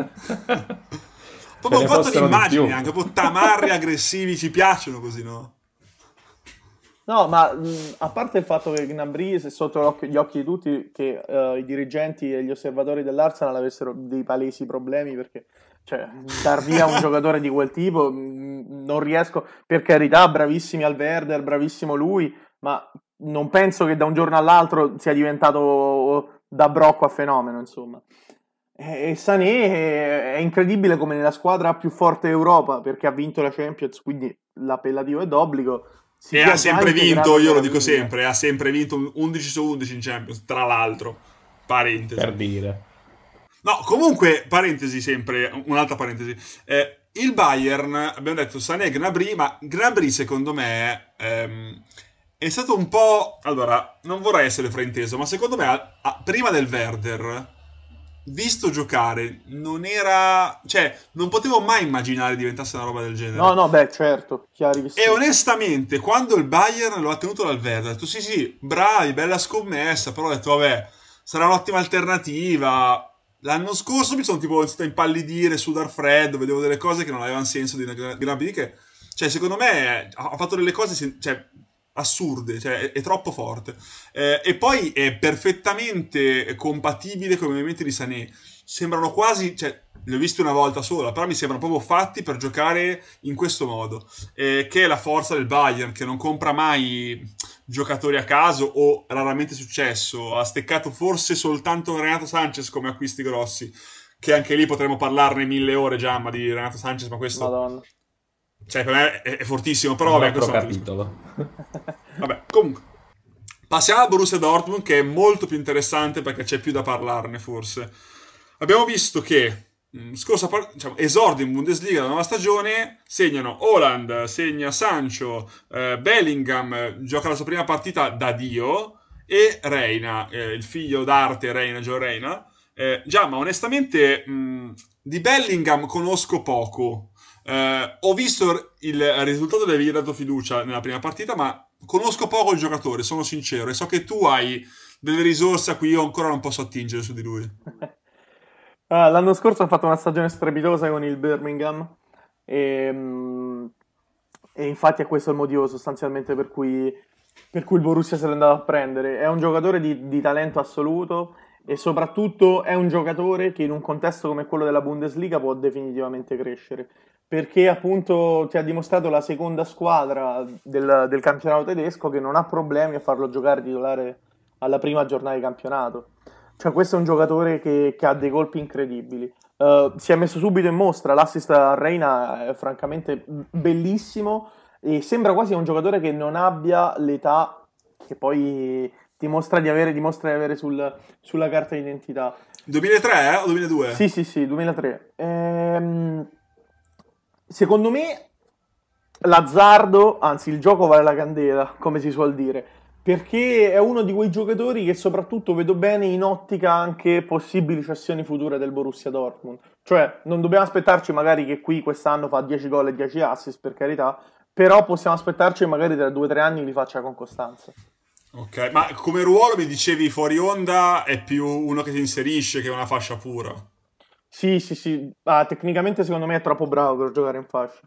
Proprio un fatto di immagini, anche proprio tamarri aggressivi, ci piacciono così, no? No, ma mh, a parte il fatto che Gnabry, se sotto gli occhi di tutti, che uh, i dirigenti e gli osservatori dell'Arsenal avessero dei palesi problemi, perché cioè, dar via un giocatore di quel tipo, mh, non riesco, per carità, bravissimi al Werder, bravissimo lui, ma non penso che da un giorno all'altro sia diventato da brocco a fenomeno, insomma. E, e Sané è, è incredibile come nella squadra più forte d'Europa, perché ha vinto la Champions, quindi l'appellativo è d'obbligo. Si e ha sempre vinto, io lo dico sempre, ha sempre vinto undici su undici in Champions, tra l'altro, parentesi. Per dire. No, comunque, parentesi sempre, un'altra parentesi. Eh, il Bayern, abbiamo detto Sané e Gnabry, ma Gnabry secondo me ehm, è stato un po'... Allora, non vorrei essere frainteso, ma secondo me a, a, prima del Werder, visto giocare, non era... Cioè, non potevo mai immaginare diventasse una roba del genere. No, no, beh, certo. Chiari che sì. E onestamente, quando il Bayern lo ha tenuto dal Werder, ho detto, sì, sì, bravi, bella scommessa, però ho detto, vabbè, sarà un'ottima alternativa. L'anno scorso mi sono tipo stato a impallidire, sudar freddo, vedevo delle cose che non avevano senso di Gnabry, che... Cioè, secondo me, ha fatto delle cose... Cioè, assurde, cioè è troppo forte, eh, e poi è perfettamente compatibile con i movimenti di Sané, sembrano quasi, cioè li ho visti una volta sola, però mi sembrano proprio fatti per giocare in questo modo, eh, che è la forza del Bayern, che non compra mai giocatori a caso, o raramente successo, ha steccato forse soltanto Renato Sanchez come acquisti grossi, che anche lì potremmo parlarne mille ore già, ma di Renato Sanchez, ma questo... Madonna. Cioè, per me è fortissimo, però vabbè, questo capitolo. Vabbè, comunque. Passiamo al Borussia Dortmund, che è molto più interessante perché c'è più da parlarne, forse. Abbiamo visto che mh, scorsa par- diciamo, esordio in Bundesliga la nuova stagione, segnano Haaland, segna Sancho, eh, Bellingham gioca la sua prima partita da Dio, e Reina, eh, il figlio d'arte Reina, Gio Reina. Eh, già, ma onestamente mh, di Bellingham conosco poco. Uh, ho visto il risultato di avergli dato fiducia nella prima partita, ma conosco poco il giocatore, sono sincero, e so che tu hai delle risorse a cui io ancora non posso attingere su di lui. Ah, l'anno scorso ha fatto una stagione strepitosa con il Birmingham e, e infatti è questo il motivo sostanzialmente per cui, per cui il Borussia se l'è andato a prendere. È un giocatore di, di talento assoluto e soprattutto è un giocatore che in un contesto come quello della Bundesliga può definitivamente crescere, perché appunto ti ha dimostrato la seconda squadra del, del campionato tedesco che non ha problemi a farlo giocare titolare alla prima giornata di campionato. Cioè questo è un giocatore che, che ha dei colpi incredibili. Uh, si è messo subito in mostra, l'assist a Reina è francamente bellissimo e sembra quasi un giocatore che non abbia l'età che poi dimostra di avere, dimostra di avere sul, sulla carta d'identità. duemilatré eh? O duemiladue? Sì, sì, sì, duemilatré. Ehm... Secondo me l'azzardo, anzi il gioco vale la candela, come si suol dire, perché è uno di quei giocatori che soprattutto vedo bene in ottica anche possibili cessioni future del Borussia Dortmund. Cioè non dobbiamo aspettarci magari che qui quest'anno fa dieci gol e dieci assist, per carità, però possiamo aspettarci che magari tra due o tre anni li faccia con costanza. Ok, ma come ruolo mi dicevi fuori onda è più uno che si inserisce che una fascia pura. Sì, sì, sì. Ah, tecnicamente secondo me è troppo bravo per giocare in fascia,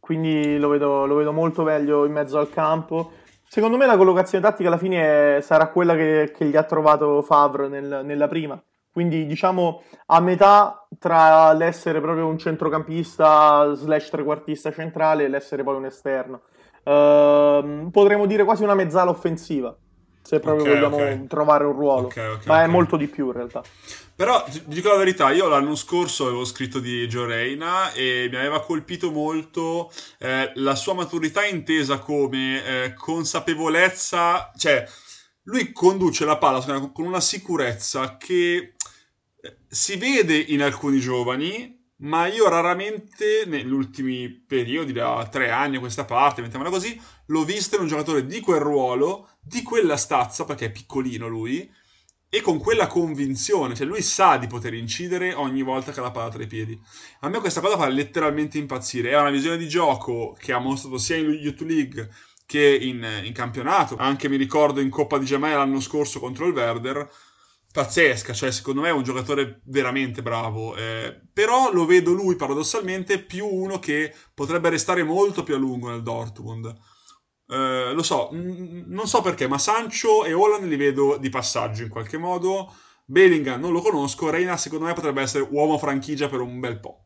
quindi lo vedo, lo vedo molto meglio in mezzo al campo. Secondo me la collocazione tattica alla fine è, sarà quella che, che gli ha trovato Favre nel, nella prima, quindi diciamo a metà tra l'essere proprio un centrocampista slash trequartista centrale e l'essere poi un esterno. Ehm, potremmo dire quasi una mezzala offensiva, se proprio okay, vogliamo okay. trovare un ruolo, okay, okay, ma okay. è molto di più in realtà. Però ti dico la verità, io l'anno scorso avevo scritto di Gio Reyna e mi aveva colpito molto eh, la sua maturità intesa come eh, consapevolezza, cioè lui conduce la palla con una sicurezza che si vede in alcuni giovani, ma io raramente negli ultimi periodi, da tre anni a questa parte, mettiamola così, l'ho visto in un giocatore di quel ruolo, di quella stazza, perché è piccolino lui, e con quella convinzione, cioè lui sa di poter incidere ogni volta che ha la palla tra i piedi. A me questa cosa fa letteralmente impazzire, è una visione di gioco che ha mostrato sia in Youth League che in, in campionato, anche mi ricordo in Coppa di Germania l'anno scorso contro il Werder, pazzesca, cioè secondo me è un giocatore veramente bravo, eh, però lo vedo lui paradossalmente più uno che potrebbe restare molto più a lungo nel Dortmund, eh, lo so, n- non so perché, ma Sancho e Haaland li vedo di passaggio in qualche modo, Bellingham non lo conosco, Reina secondo me potrebbe essere uomo franchigia per un bel po'.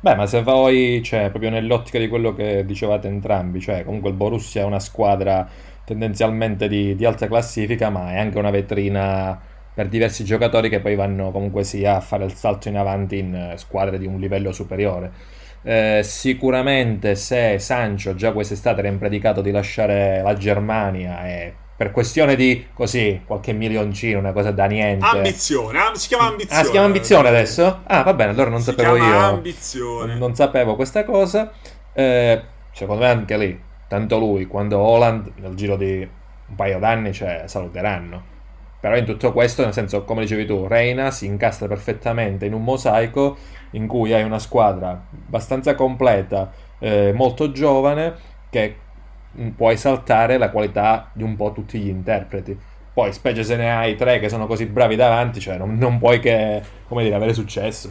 Beh, ma se voi, cioè, proprio nell'ottica di quello che dicevate entrambi, cioè comunque il Borussia è una squadra tendenzialmente di, di alta classifica, ma è anche una vetrina per diversi giocatori che poi vanno comunque sia a fare il salto in avanti in squadre di un livello superiore. Eh, sicuramente se Sancho già quest'estate era impredicato di lasciare la Germania e per questione di così qualche milioncino, una cosa da niente, ambizione, si chiama ambizione. Ah, si chiama ambizione adesso? Ah, va bene, allora non si sapevo io ambizione. Non sapevo questa cosa. Eh, secondo me anche lì, tanto lui quando Haaland nel giro di un paio d'anni, cioè, saluteranno. Però in tutto questo, nel senso, come dicevi tu, Reina si incastra perfettamente in un mosaico in cui hai una squadra abbastanza completa, eh, molto giovane, che può esaltare la qualità di un po' tutti gli interpreti. Poi, specie se ne hai tre che sono così bravi davanti, cioè non, non puoi che, come dire, avere successo.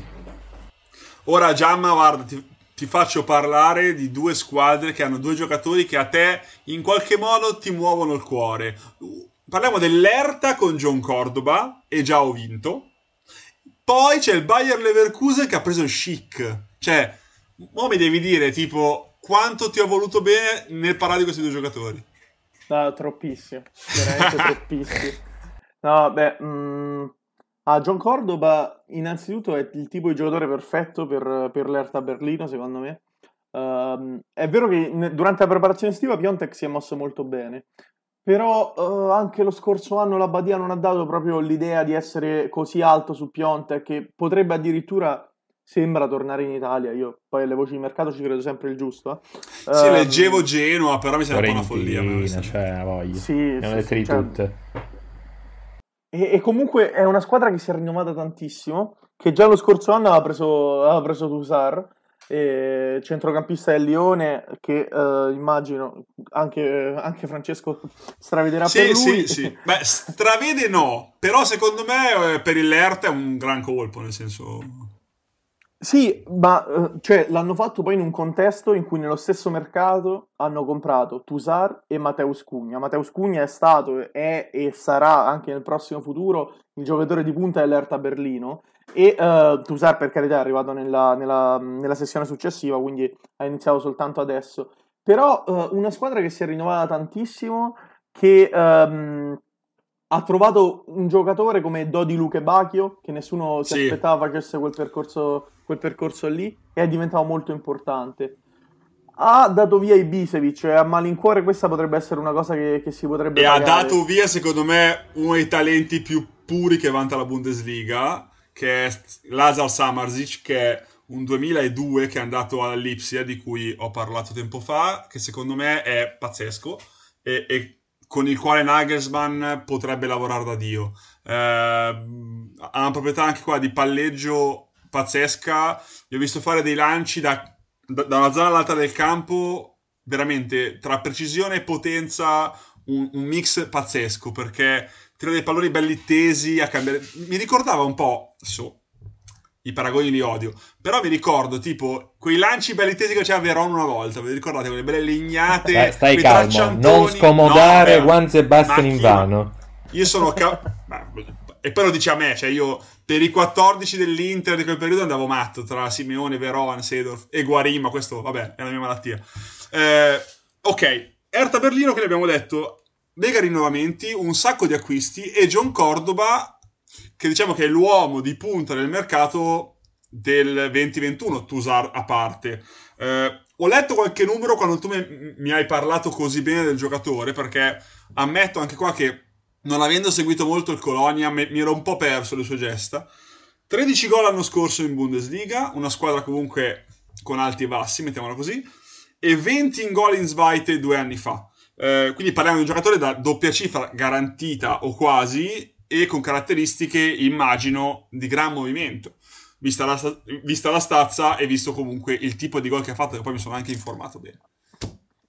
Ora, Giamma, guarda, ti, ti faccio parlare di due squadre che hanno due giocatori che a te, in qualche modo, ti muovono il cuore. Parliamo dell'Hertha con John Cordoba, e già ho vinto. Poi c'è il Bayern Leverkusen che ha preso Schick. Cioè, mo mi devi dire, tipo, quanto ti ho voluto bene nel parlare di questi due giocatori. No, troppissimo. Veramente troppissimo. No, beh, mh, a John Cordoba innanzitutto è il tipo di giocatore perfetto per, per l'Hertha Berlino, secondo me. Uh, è vero che durante la preparazione estiva Piontek si è mosso molto bene. Però eh, anche lo scorso anno la Badia non ha dato proprio l'idea di essere così alto su Piontek, che potrebbe addirittura, sembra, tornare in Italia. Io poi alle voci di mercato ci credo sempre il giusto. Eh. Sì, um, leggevo Genoa, però mi sembra un po' una follia. Cioè, voglio. Sì, sì, sì, cioè... tutte. E, e comunque è una squadra che si è rinnovata tantissimo, che già lo scorso anno aveva preso, aveva preso Toussaint, e centrocampista del Lione, che uh, immagino anche, anche Francesco stravederà, sì, per lui. Sì, sì. Beh, stravede no, però secondo me per il Hertha è un gran colpo, nel senso... Sì, ma uh, cioè, l'hanno fatto poi in un contesto in cui nello stesso mercato hanno comprato Toussaint e Matheus Cunha. Matheus Cunha è stato, è e sarà anche nel prossimo futuro il giocatore di punta dell'Hertha Berlino. E uh, Toussaint, per carità, è arrivato nella, nella, nella sessione successiva, quindi ha iniziato soltanto adesso. Però uh, una squadra che si è rinnovata tantissimo, che um, ha trovato un giocatore come Dodi Lukebakio, che nessuno si sì. aspettava facesse quel percorso, quel percorso lì, e è diventato molto importante. Ha dato via Ibisevic, cioè a malincuore questa potrebbe essere una cosa che, che si potrebbe e pagare. Ha dato via, secondo me, uno dei talenti più puri che vanta la Bundesliga, che è Lazar Samardzic, che è un duemiladue che è andato all'Lipsia, di cui ho parlato tempo fa, che secondo me è pazzesco e, e con il quale Nagelsmann potrebbe lavorare da Dio. Eh, ha una proprietà anche qua di palleggio pazzesca, gli ho visto fare dei lanci da, da, da una zona all'altra del campo, veramente tra precisione e potenza un, un mix pazzesco, perché... tira dei palloni belli tesi a cambiare. Mi ricordava un po', so, i paragoni li odio, però mi ricordo tipo quei lanci belli tesi che c'era Verona una volta, vi ricordate, quelle belle lignate. Dai, stai calmo, non scomodare no, Juan Sebastian Invano. Io sono ca- e poi lo dice a me, cioè io per i quattordici dell'Inter di quel periodo andavo matto tra Simeone, Verona, Seedorf e Guarima, questo vabbè, è la mia malattia. Eh, ok, Hertha Berlino, che ne abbiamo detto. mega rinnovamenti, un sacco di acquisti e John Cordoba, che diciamo che è l'uomo di punta nel mercato del venti ventuno, Tusar a parte. Eh, ho letto qualche numero quando tu mi, mi hai parlato così bene del giocatore, perché ammetto anche qua che, non avendo seguito molto il Colonia, mi, mi ero un po' perso le sue gesta. tredici gol l'anno scorso in Bundesliga, una squadra comunque con alti e bassi, mettiamola così, e venti in gol in Zweite due anni fa. Eh, quindi parliamo di un giocatore da doppia cifra garantita o quasi, e con caratteristiche, immagino, di gran movimento, vista la, vista la stazza e visto comunque il tipo di gol che ha fatto, che poi mi sono anche informato bene.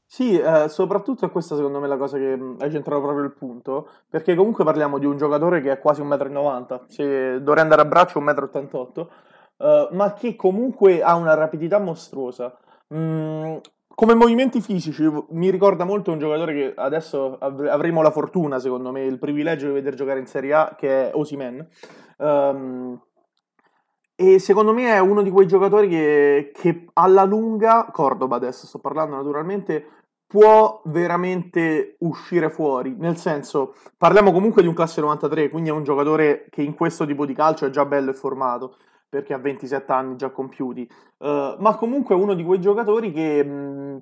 Sì, eh, soprattutto è questa secondo me la cosa che hai centrato proprio il punto, perché comunque parliamo di un giocatore che è quasi un metro e novanta, se dovrei andare a braccio un metro e ottantotto, eh, ma che comunque ha una rapidità mostruosa. Mm, come movimenti fisici mi ricorda molto un giocatore che adesso av- avremo la fortuna, secondo me, il privilegio di veder giocare in Serie A, che è Osimhen. Um, E secondo me è uno di quei giocatori che, che alla lunga, Cordoba adesso sto parlando naturalmente, può veramente uscire fuori. Nel senso, parliamo comunque di un classe novantatré, quindi è un giocatore che in questo tipo di calcio è già bello e formato, perché ha ventisette anni già compiuti. Uh, ma comunque è uno di quei giocatori che, mh,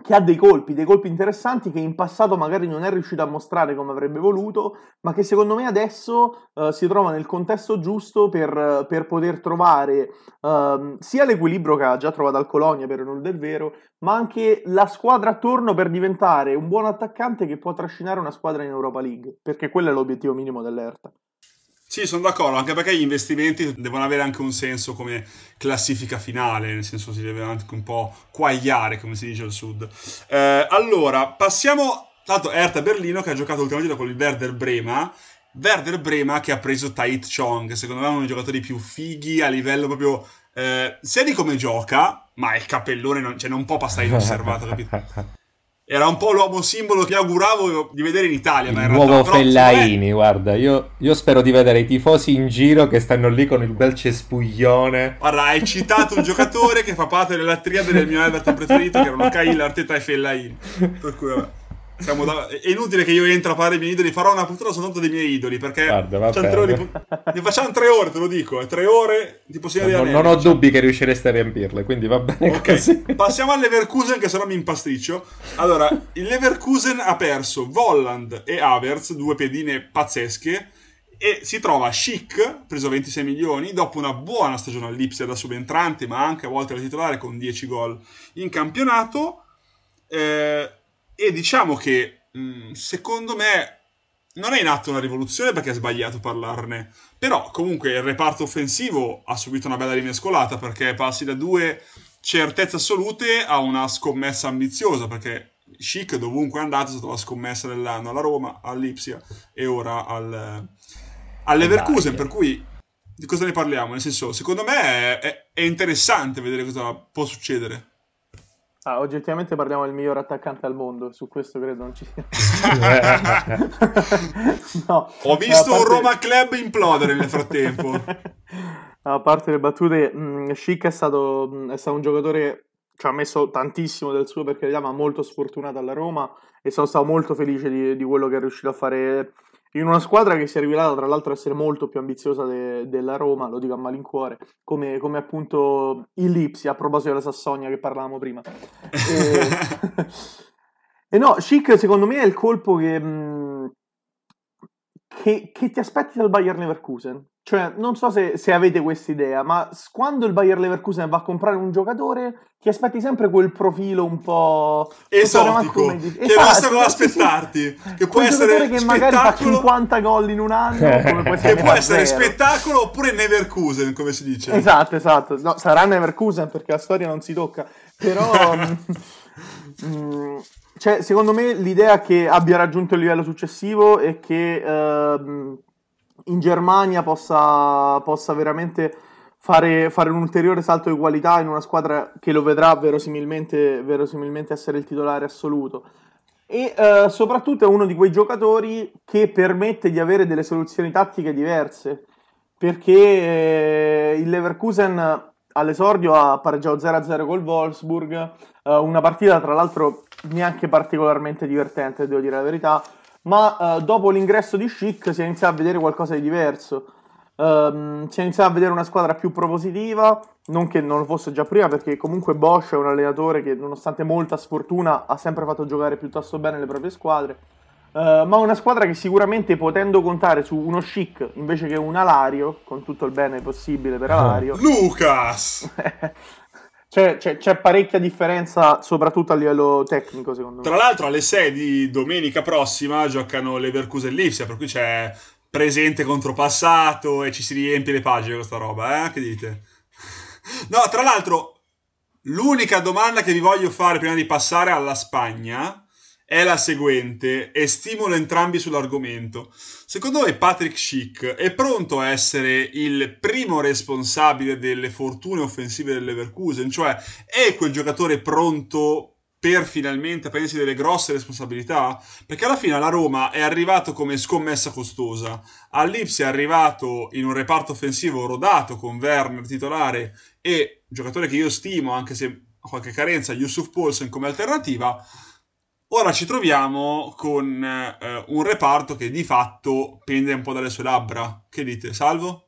che ha dei colpi, dei colpi interessanti che in passato magari non è riuscito a mostrare come avrebbe voluto, ma che secondo me adesso uh, si trova nel contesto giusto per, per poter trovare uh, sia l'equilibrio che ha già trovato al Colonia, per non del vero, ma anche la squadra attorno per diventare un buon attaccante che può trascinare una squadra in Europa League, perché quello è l'obiettivo minimo dell'Erta. Sì, sono d'accordo, anche perché gli investimenti devono avere anche un senso come classifica finale, nel senso si deve anche un po' quagliare, come si dice al sud. Eh, allora, passiamo, tanto Hertha Berlino, che ha giocato ultimamente con il Werder Brema, Werder Brema che ha preso Tahit Chong, che secondo me è uno dei giocatori più fighi a livello proprio, eh, sia di come gioca, ma il capellone non, cioè non può passare inosservato, capito? Era un po' l'uomo simbolo che auguravo di vedere in Italia, il ma in realtà nuovo Fellaini, è... guarda, io, io spero di vedere i tifosi in giro che stanno lì con il bel cespuglione. Guarda, hai citato un giocatore che fa parte della triade del mio Everton preferito, che erano Cahill, Arteta e Fellaini, per cui vabbè, siamo da... è inutile che io entro a parlare dei miei idoli, farò una puntata soltanto dei miei idoli, perché guarda, tre ore... ne facciamo tre ore, te lo dico, eh, tre ore tipo no, non, non ho dubbi che riuscireste a riempirle, quindi va bene, okay. Così passiamo al Leverkusen, che sennò mi impasticcio. Allora, il Leverkusen ha perso Volland e Havertz, due pedine pazzesche, e si trova Schick, preso ventisei milioni, dopo una buona stagione all'Ipsia da subentrante, ma anche a volte da titolare, con dieci gol in campionato. eh E diciamo che, secondo me, non è in atto una rivoluzione, perché è sbagliato parlarne. Però, comunque, il reparto offensivo ha subito una bella rimescolata, perché passi da due certezze assolute a una scommessa ambiziosa, perché Schick, dovunque è andato, è stata la scommessa dell'anno alla Roma, all'Ipsia e ora al, al Leverkusen. Per cui, di cosa ne parliamo? Nel senso, secondo me è, è, è interessante vedere cosa può succedere. Ah, oggettivamente parliamo del miglior attaccante al mondo, su questo credo non ci sia. No, ho visto parte... un Roma Club implodere nel frattempo. A parte le battute, Schick è stato, è stato un giocatore, ci ha messo tantissimo del suo, per carità, ma molto sfortunato alla Roma, e sono stato molto felice di, di quello che è riuscito a fare in una squadra che si è rivelata tra l'altro essere molto più ambiziosa de- della Roma, lo dico a malincuore, come, come appunto il Lipsia, a proposito della Sassonia che parlavamo prima. E, e no, Schick secondo me è il colpo che, mh, che, che ti aspetti dal Bayern Leverkusen. Cioè, non so se, se avete questa idea, ma quando il Bayern Leverkusen va a comprare un giocatore, ti aspetti sempre quel profilo un po' esotico, che esatto, non sai cosa aspettarti, sì, che può essere che magari fa cinquanta gol in un anno, come può essere che può essere zero. Spettacolo oppure Leverkusen, come si dice. Esatto, esatto. No, sarà Leverkusen perché la storia non si tocca, però mh, cioè, secondo me l'idea che abbia raggiunto il livello successivo e che uh, in Germania possa, possa veramente fare, fare un ulteriore salto di qualità in una squadra che lo vedrà verosimilmente, verosimilmente essere il titolare assoluto, e eh, soprattutto è uno di quei giocatori che permette di avere delle soluzioni tattiche diverse, perché eh, il Leverkusen all'esordio ha pareggiato zero a zero col Wolfsburg, eh, una partita tra l'altro neanche particolarmente divertente, devo dire la verità. ma uh, dopo l'ingresso di Schick si è iniziato a vedere qualcosa di diverso. Um, si è iniziato a vedere una squadra più propositiva, non che non lo fosse già prima, perché comunque Bosch è un allenatore che, nonostante molta sfortuna, ha sempre fatto giocare piuttosto bene le proprie squadre, uh, ma una squadra che sicuramente, potendo contare su uno Schick invece che un Alario, con tutto il bene possibile per Alario, oh, Lucas C'è, c'è, c'è parecchia differenza, soprattutto a livello tecnico, secondo me. Tra l'altro, alle sei di domenica prossima giocano Leverkusen e Lipsia, per cui c'è presente contro passato e ci si riempie le pagine questa roba, eh? Che dite? No, tra l'altro, l'unica domanda che vi voglio fare prima di passare alla Spagna è la seguente, e stimolo entrambi sull'argomento. Secondo voi Patrick Schick è pronto a essere il primo responsabile delle fortune offensive del Leverkusen? Cioè, è quel giocatore pronto per finalmente prendersi delle grosse responsabilità? Perché alla fine alla Roma è arrivato come scommessa costosa, all'Ipsia è arrivato in un reparto offensivo rodato con Werner titolare e giocatore che io stimo, anche se ha qualche carenza, Yusuf Poulsen come alternativa. Ora ci troviamo con eh, un reparto che di fatto pende un po' dalle sue labbra. Che dite, Salvo?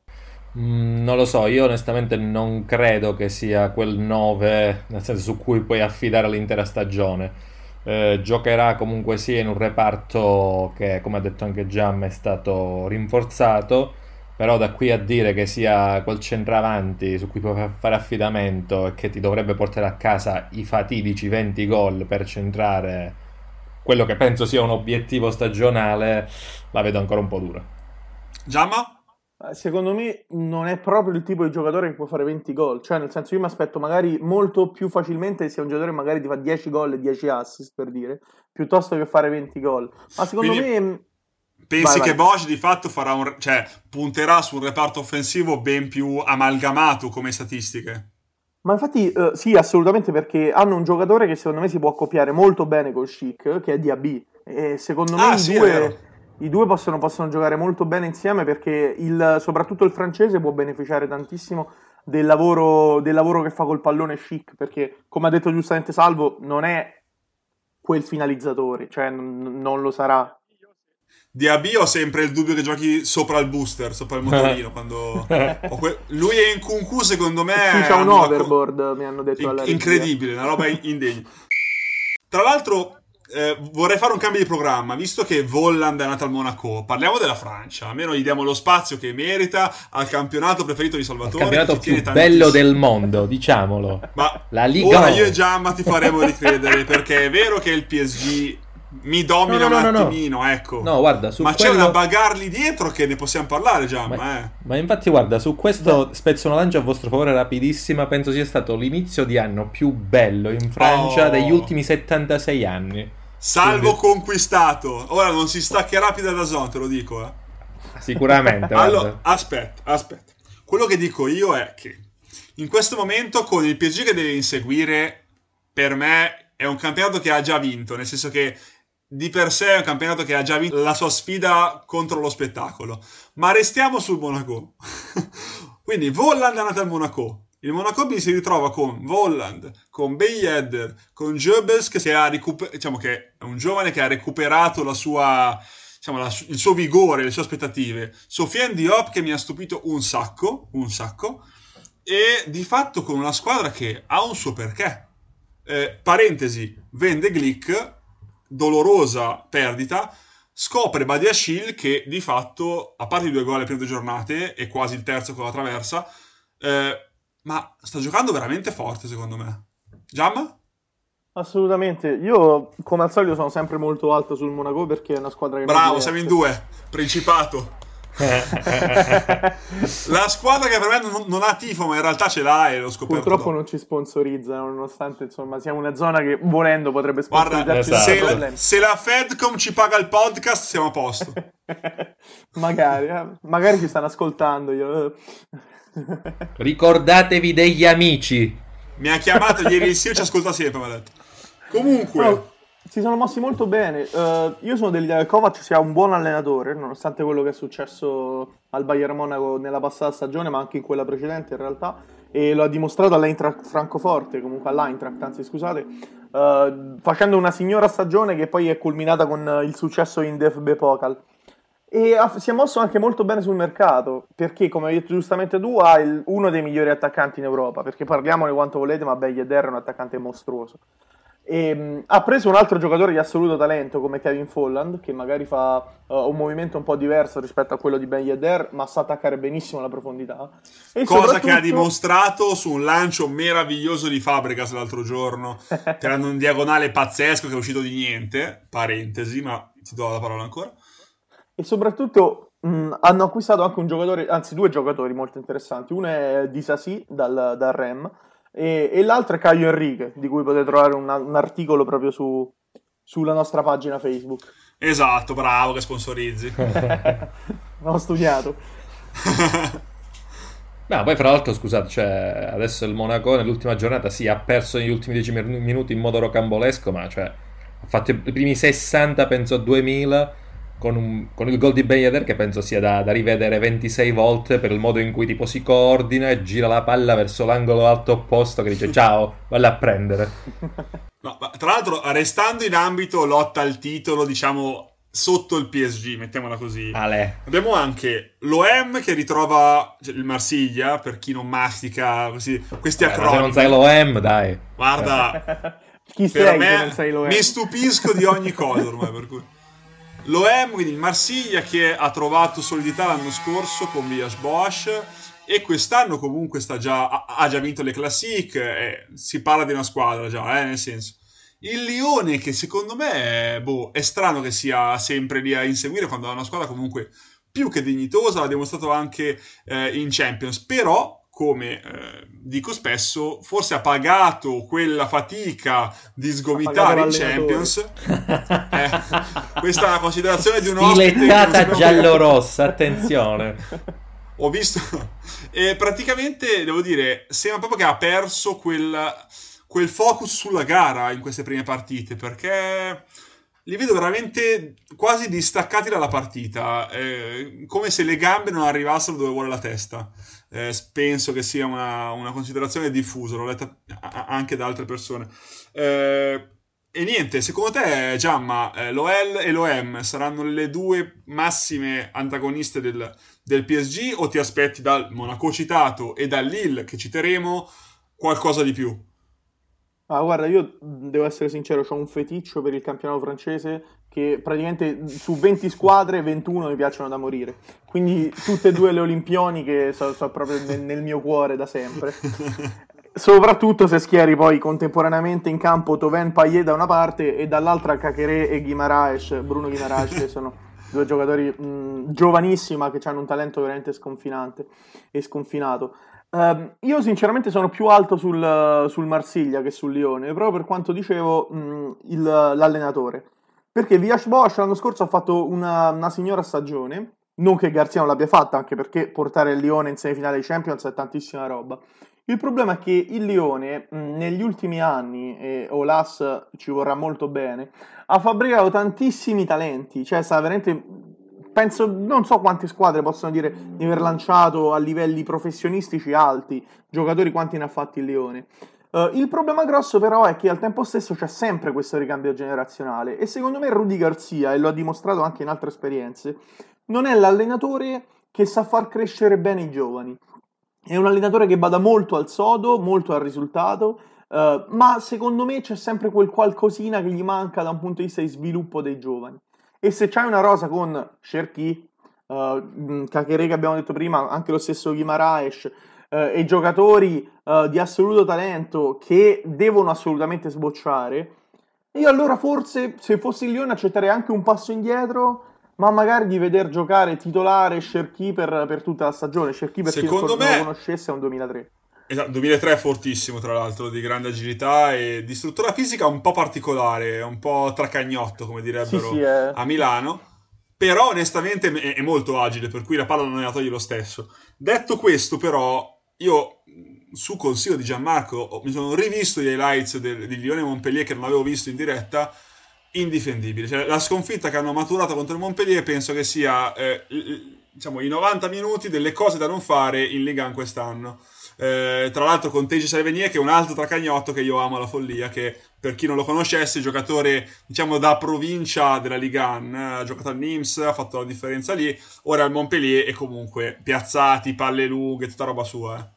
Mm, non lo so, io onestamente non credo che sia quel nove, nel senso, su cui puoi affidare l'intera stagione. Eh, giocherà comunque sia in un reparto che, come ha detto anche Giam, è stato rinforzato, però da qui a dire che sia quel centravanti su cui puoi fare affidamento e che ti dovrebbe portare a casa i fatidici venti gol per centrare quello che penso sia un obiettivo stagionale, la vedo ancora un po' dura. Giamma? Secondo me non è proprio il tipo di giocatore che può fare venti gol, cioè, nel senso, io mi aspetto magari molto più facilmente sia un giocatore che magari ti fa dieci gol e dieci assist, per dire, piuttosto che fare venti gol. Ma secondo Quindi, me... Pensi vai, che vai. Bosch di fatto farà un, cioè, punterà su un reparto offensivo ben più amalgamato come statistiche? Ma infatti eh, sì, assolutamente, perché hanno un giocatore che secondo me si può copiare molto bene con Schick, che è Diaby, e secondo me ah, i, sì, due, i due possono, possono giocare molto bene insieme, perché il, soprattutto il francese può beneficiare tantissimo del lavoro, del lavoro che fa col pallone Schick, perché, come ha detto giustamente Salvo, non è quel finalizzatore, cioè n- non lo sarà. Diaby ho sempre il dubbio che giochi sopra il booster, sopra il motorino. quando que... Lui è in Kunku, secondo me. Sì, c'è un overboard, una... mi hanno detto. In- alla incredibile, una roba indegna. Tra l'altro, eh, vorrei fare un cambio di programma, visto che Volland è andato al Monaco. Parliamo della Francia, almeno gli diamo lo spazio che merita al campionato preferito di Salvatore. Il campionato più bello del mondo, diciamolo. Ma la Liga. Ora io e Giamma ti faremo ricredere, perché è vero che il P S G mi domina no, no, no, un attimino, no, no. ecco. No, guarda, su ma quello... c'è da bagarli dietro, che ne possiamo parlare, Giamma. Ma, eh. ma infatti, guarda, su questo no. spezzo una lancia a vostro favore rapidissima. Penso sia stato l'inizio di anno più bello in Francia oh. degli ultimi settantasei anni. Salvo Quindi... conquistato. Ora non si staccherà più da Dazon, te lo dico. Eh. Sicuramente. Allora, aspetta, aspetta. Quello che dico io è che in questo momento, con il P S G che deve inseguire, per me è un campionato che ha già vinto, nel senso che di per sé è un campionato che ha già vinto la sua sfida contro lo spettacolo. Ma restiamo sul Monaco. Quindi Volland è andato al Monaco. Il Monaco B si ritrova con Volland, con Beyeder, con Goebbels, che, si ha recuper- diciamo che è un giovane che ha recuperato la sua, diciamo, la, il suo vigore, le sue aspettative. Sofiane Diop, che mi ha stupito un sacco, un sacco. E di fatto con una squadra che ha un suo perché. Eh, parentesi, Van de Glick, dolorosa perdita, scopre Badiashile, che di fatto, a parte i due gol alle prime due giornate e quasi il terzo con la traversa, eh, ma sta giocando veramente forte, secondo me. Giamma? Assolutamente, io come al solito sono sempre molto alto sul Monaco, perché è una squadra che... Bravo, siamo in due, Principato. La squadra che per me non, non ha tifo, ma in realtà ce l'ha, e l'ho scoperto purtroppo dopo. Non ci sponsorizza, nonostante, insomma, siamo una zona che volendo potrebbe sponsorizzarci. Guarda, se, la, se la Fedcom ci paga il podcast siamo a posto. Magari eh, magari ci stanno ascoltando. Io. Ricordatevi degli amici. Mi ha chiamato ieri sera, ci ascolta sempre, mi ha detto. Comunque no. Si sono mossi molto bene. Uh, io sono dell'idea che Kovac sia un buon allenatore, nonostante quello che è successo al Bayern Monaco nella passata stagione, ma anche in quella precedente in realtà, e lo ha dimostrato all'Eintracht Francoforte, comunque all'Eintracht, anzi scusate, uh, facendo una signora stagione che poi è culminata con il successo in D F B Pokal. E ha, si è mosso anche molto bene sul mercato, perché come hai detto giustamente tu ha il, uno dei migliori attaccanti in Europa, perché parliamone quanto volete, ma Yerry è un attaccante mostruoso. E, mh, ha preso un altro giocatore di assoluto talento come Kevin Folland, che magari fa uh, un movimento un po' diverso rispetto a quello di Ben Yedder, ma sa attaccare benissimo la profondità, e cosa soprattutto... che ha dimostrato su un lancio meraviglioso di Fabregas l'altro giorno, tirando un diagonale pazzesco che è uscito di niente, parentesi, ma ti do la parola ancora. E soprattutto mh, hanno acquistato anche un giocatore, anzi due giocatori molto interessanti, uno è Disasi dal, dal Rem, E, e l'altro è Caio Enrique, di cui potete trovare una, un articolo proprio su, sulla nostra pagina Facebook. Esatto, bravo, che sponsorizzi. Non ho studiato. No, poi fra l'altro, scusate, cioè, adesso il Monaco nell'ultima giornata sì, ha perso negli ultimi dieci minuti in modo rocambolesco, ma cioè, ha fatto i primi sessanta, penso a duemila, con, un, con il gol di Ben Yedder, che penso sia da, da rivedere ventisei volte per il modo in cui tipo si coordina e gira la palla verso l'angolo alto opposto che dice ciao, valla a prendere. No, ma tra l'altro restando in ambito lotta al titolo, diciamo sotto il P S G, mettiamola così, Ale. Abbiamo anche l'O M che ritrova il Marsiglia, per chi non mastica così, questi eh, acronimi. Se non sai l'O M, dai, guarda, chi per sei me, che non sai l'O M? Mi stupisco di ogni cosa ormai, per cui l'O M, quindi il Marsiglia, che ha trovato solidità l'anno scorso con Villas-Boas e quest'anno comunque sta già, ha già vinto le classifiche, si parla di una squadra già, eh, nel senso. Il Lione, che secondo me è, boh, è strano che sia sempre lì a inseguire quando ha una squadra comunque più che dignitosa, l'ha dimostrato anche eh, in Champions, però... come eh, dico spesso, forse ha pagato quella fatica di sgomitare in Champions. Eh, questa è una considerazione di un ospite. Stilettata giallorossa, attenzione. Ho visto... E praticamente, devo dire, sembra proprio che ha perso quel, quel focus sulla gara in queste prime partite, perché... li vedo veramente quasi distaccati dalla partita, eh, come se le gambe non arrivassero dove vuole la testa. Eh, penso che sia una, una considerazione diffusa, l'ho letta anche da altre persone. Eh, e niente, secondo te, Giamma, eh, l'O L e l'O M saranno le due massime antagoniste del, del P S G, o ti aspetti dal Monaco citato e dal Lille, che citeremo, qualcosa di più? Ah, guarda, io devo essere sincero, ho un feticcio per il campionato francese che praticamente su venti squadre, ventuno mi piacciono da morire. Quindi tutte e due le Olimpioni che sono so proprio nel, nel mio cuore da sempre. Soprattutto se schieri poi contemporaneamente in campo Thauvin, Payet da una parte e dall'altra Caqueré e Guimaraes, Bruno Guimaraes, che sono due giocatori mh, giovanissimi ma che hanno un talento veramente sconfinante e sconfinato. Uh, io sinceramente sono più alto sul, uh, sul Marsiglia che sul Lione, proprio per quanto dicevo mh, il, l'allenatore, perché Villas-Boas l'anno scorso ha fatto una, una signora stagione, non che Garzia non l'abbia fatta, anche perché portare il Lione in semifinale di Champions è tantissima roba. Il problema è che il Lione mh, negli ultimi anni, e Olas ci vorrà molto bene, ha fabbricato tantissimi talenti, cioè sta veramente... penso, non so quante squadre possono dire di aver lanciato a livelli professionistici alti giocatori quanti ne ha fatti il Lione. Uh, il problema grosso però è che al tempo stesso c'è sempre questo ricambio generazionale, e secondo me Rudi Garcia, e lo ha dimostrato anche in altre esperienze, non è l'allenatore che sa far crescere bene i giovani. È un allenatore che bada molto al sodo, molto al risultato, uh, ma secondo me c'è sempre quel qualcosina che gli manca da un punto di vista di sviluppo dei giovani. E se c'hai una rosa con Cherki, uh, Caqueré che abbiamo detto prima, anche lo stesso Guimaraes, uh, e giocatori uh, di assoluto talento che devono assolutamente sbocciare, io allora forse, se fossi il Lione, accetterei anche un passo indietro, ma magari di veder giocare titolare Cherki per, per tutta la stagione. Cherki, per chi non me... lo conoscesse, è un duemilatré. Esatto, duemilatré è fortissimo, tra l'altro, di grande agilità e di struttura fisica un po' particolare, un po' tracagnotto, come direbbero sì, sì, eh. a Milano, però onestamente è molto agile, per cui la palla non è la toglie lo stesso. Detto questo, però, io, su consiglio di Gianmarco, mi sono rivisto gli highlights del, di Lione Montpellier, che non avevo visto in diretta, indifendibile. Cioè, la sconfitta che hanno maturato contro il Montpellier penso che sia... Eh, diciamo, i novanta minuti delle cose da non fare in Ligue uno quest'anno. Eh, tra l'altro con Teji Chalaignier, che è un altro tracagnotto che io amo alla follia, che per chi non lo conoscesse, giocatore diciamo da provincia della Ligue uno, ha giocato al Nimes, ha fatto la differenza lì, ora al Montpellier e comunque piazzati, palle lunghe, tutta roba sua. Eh.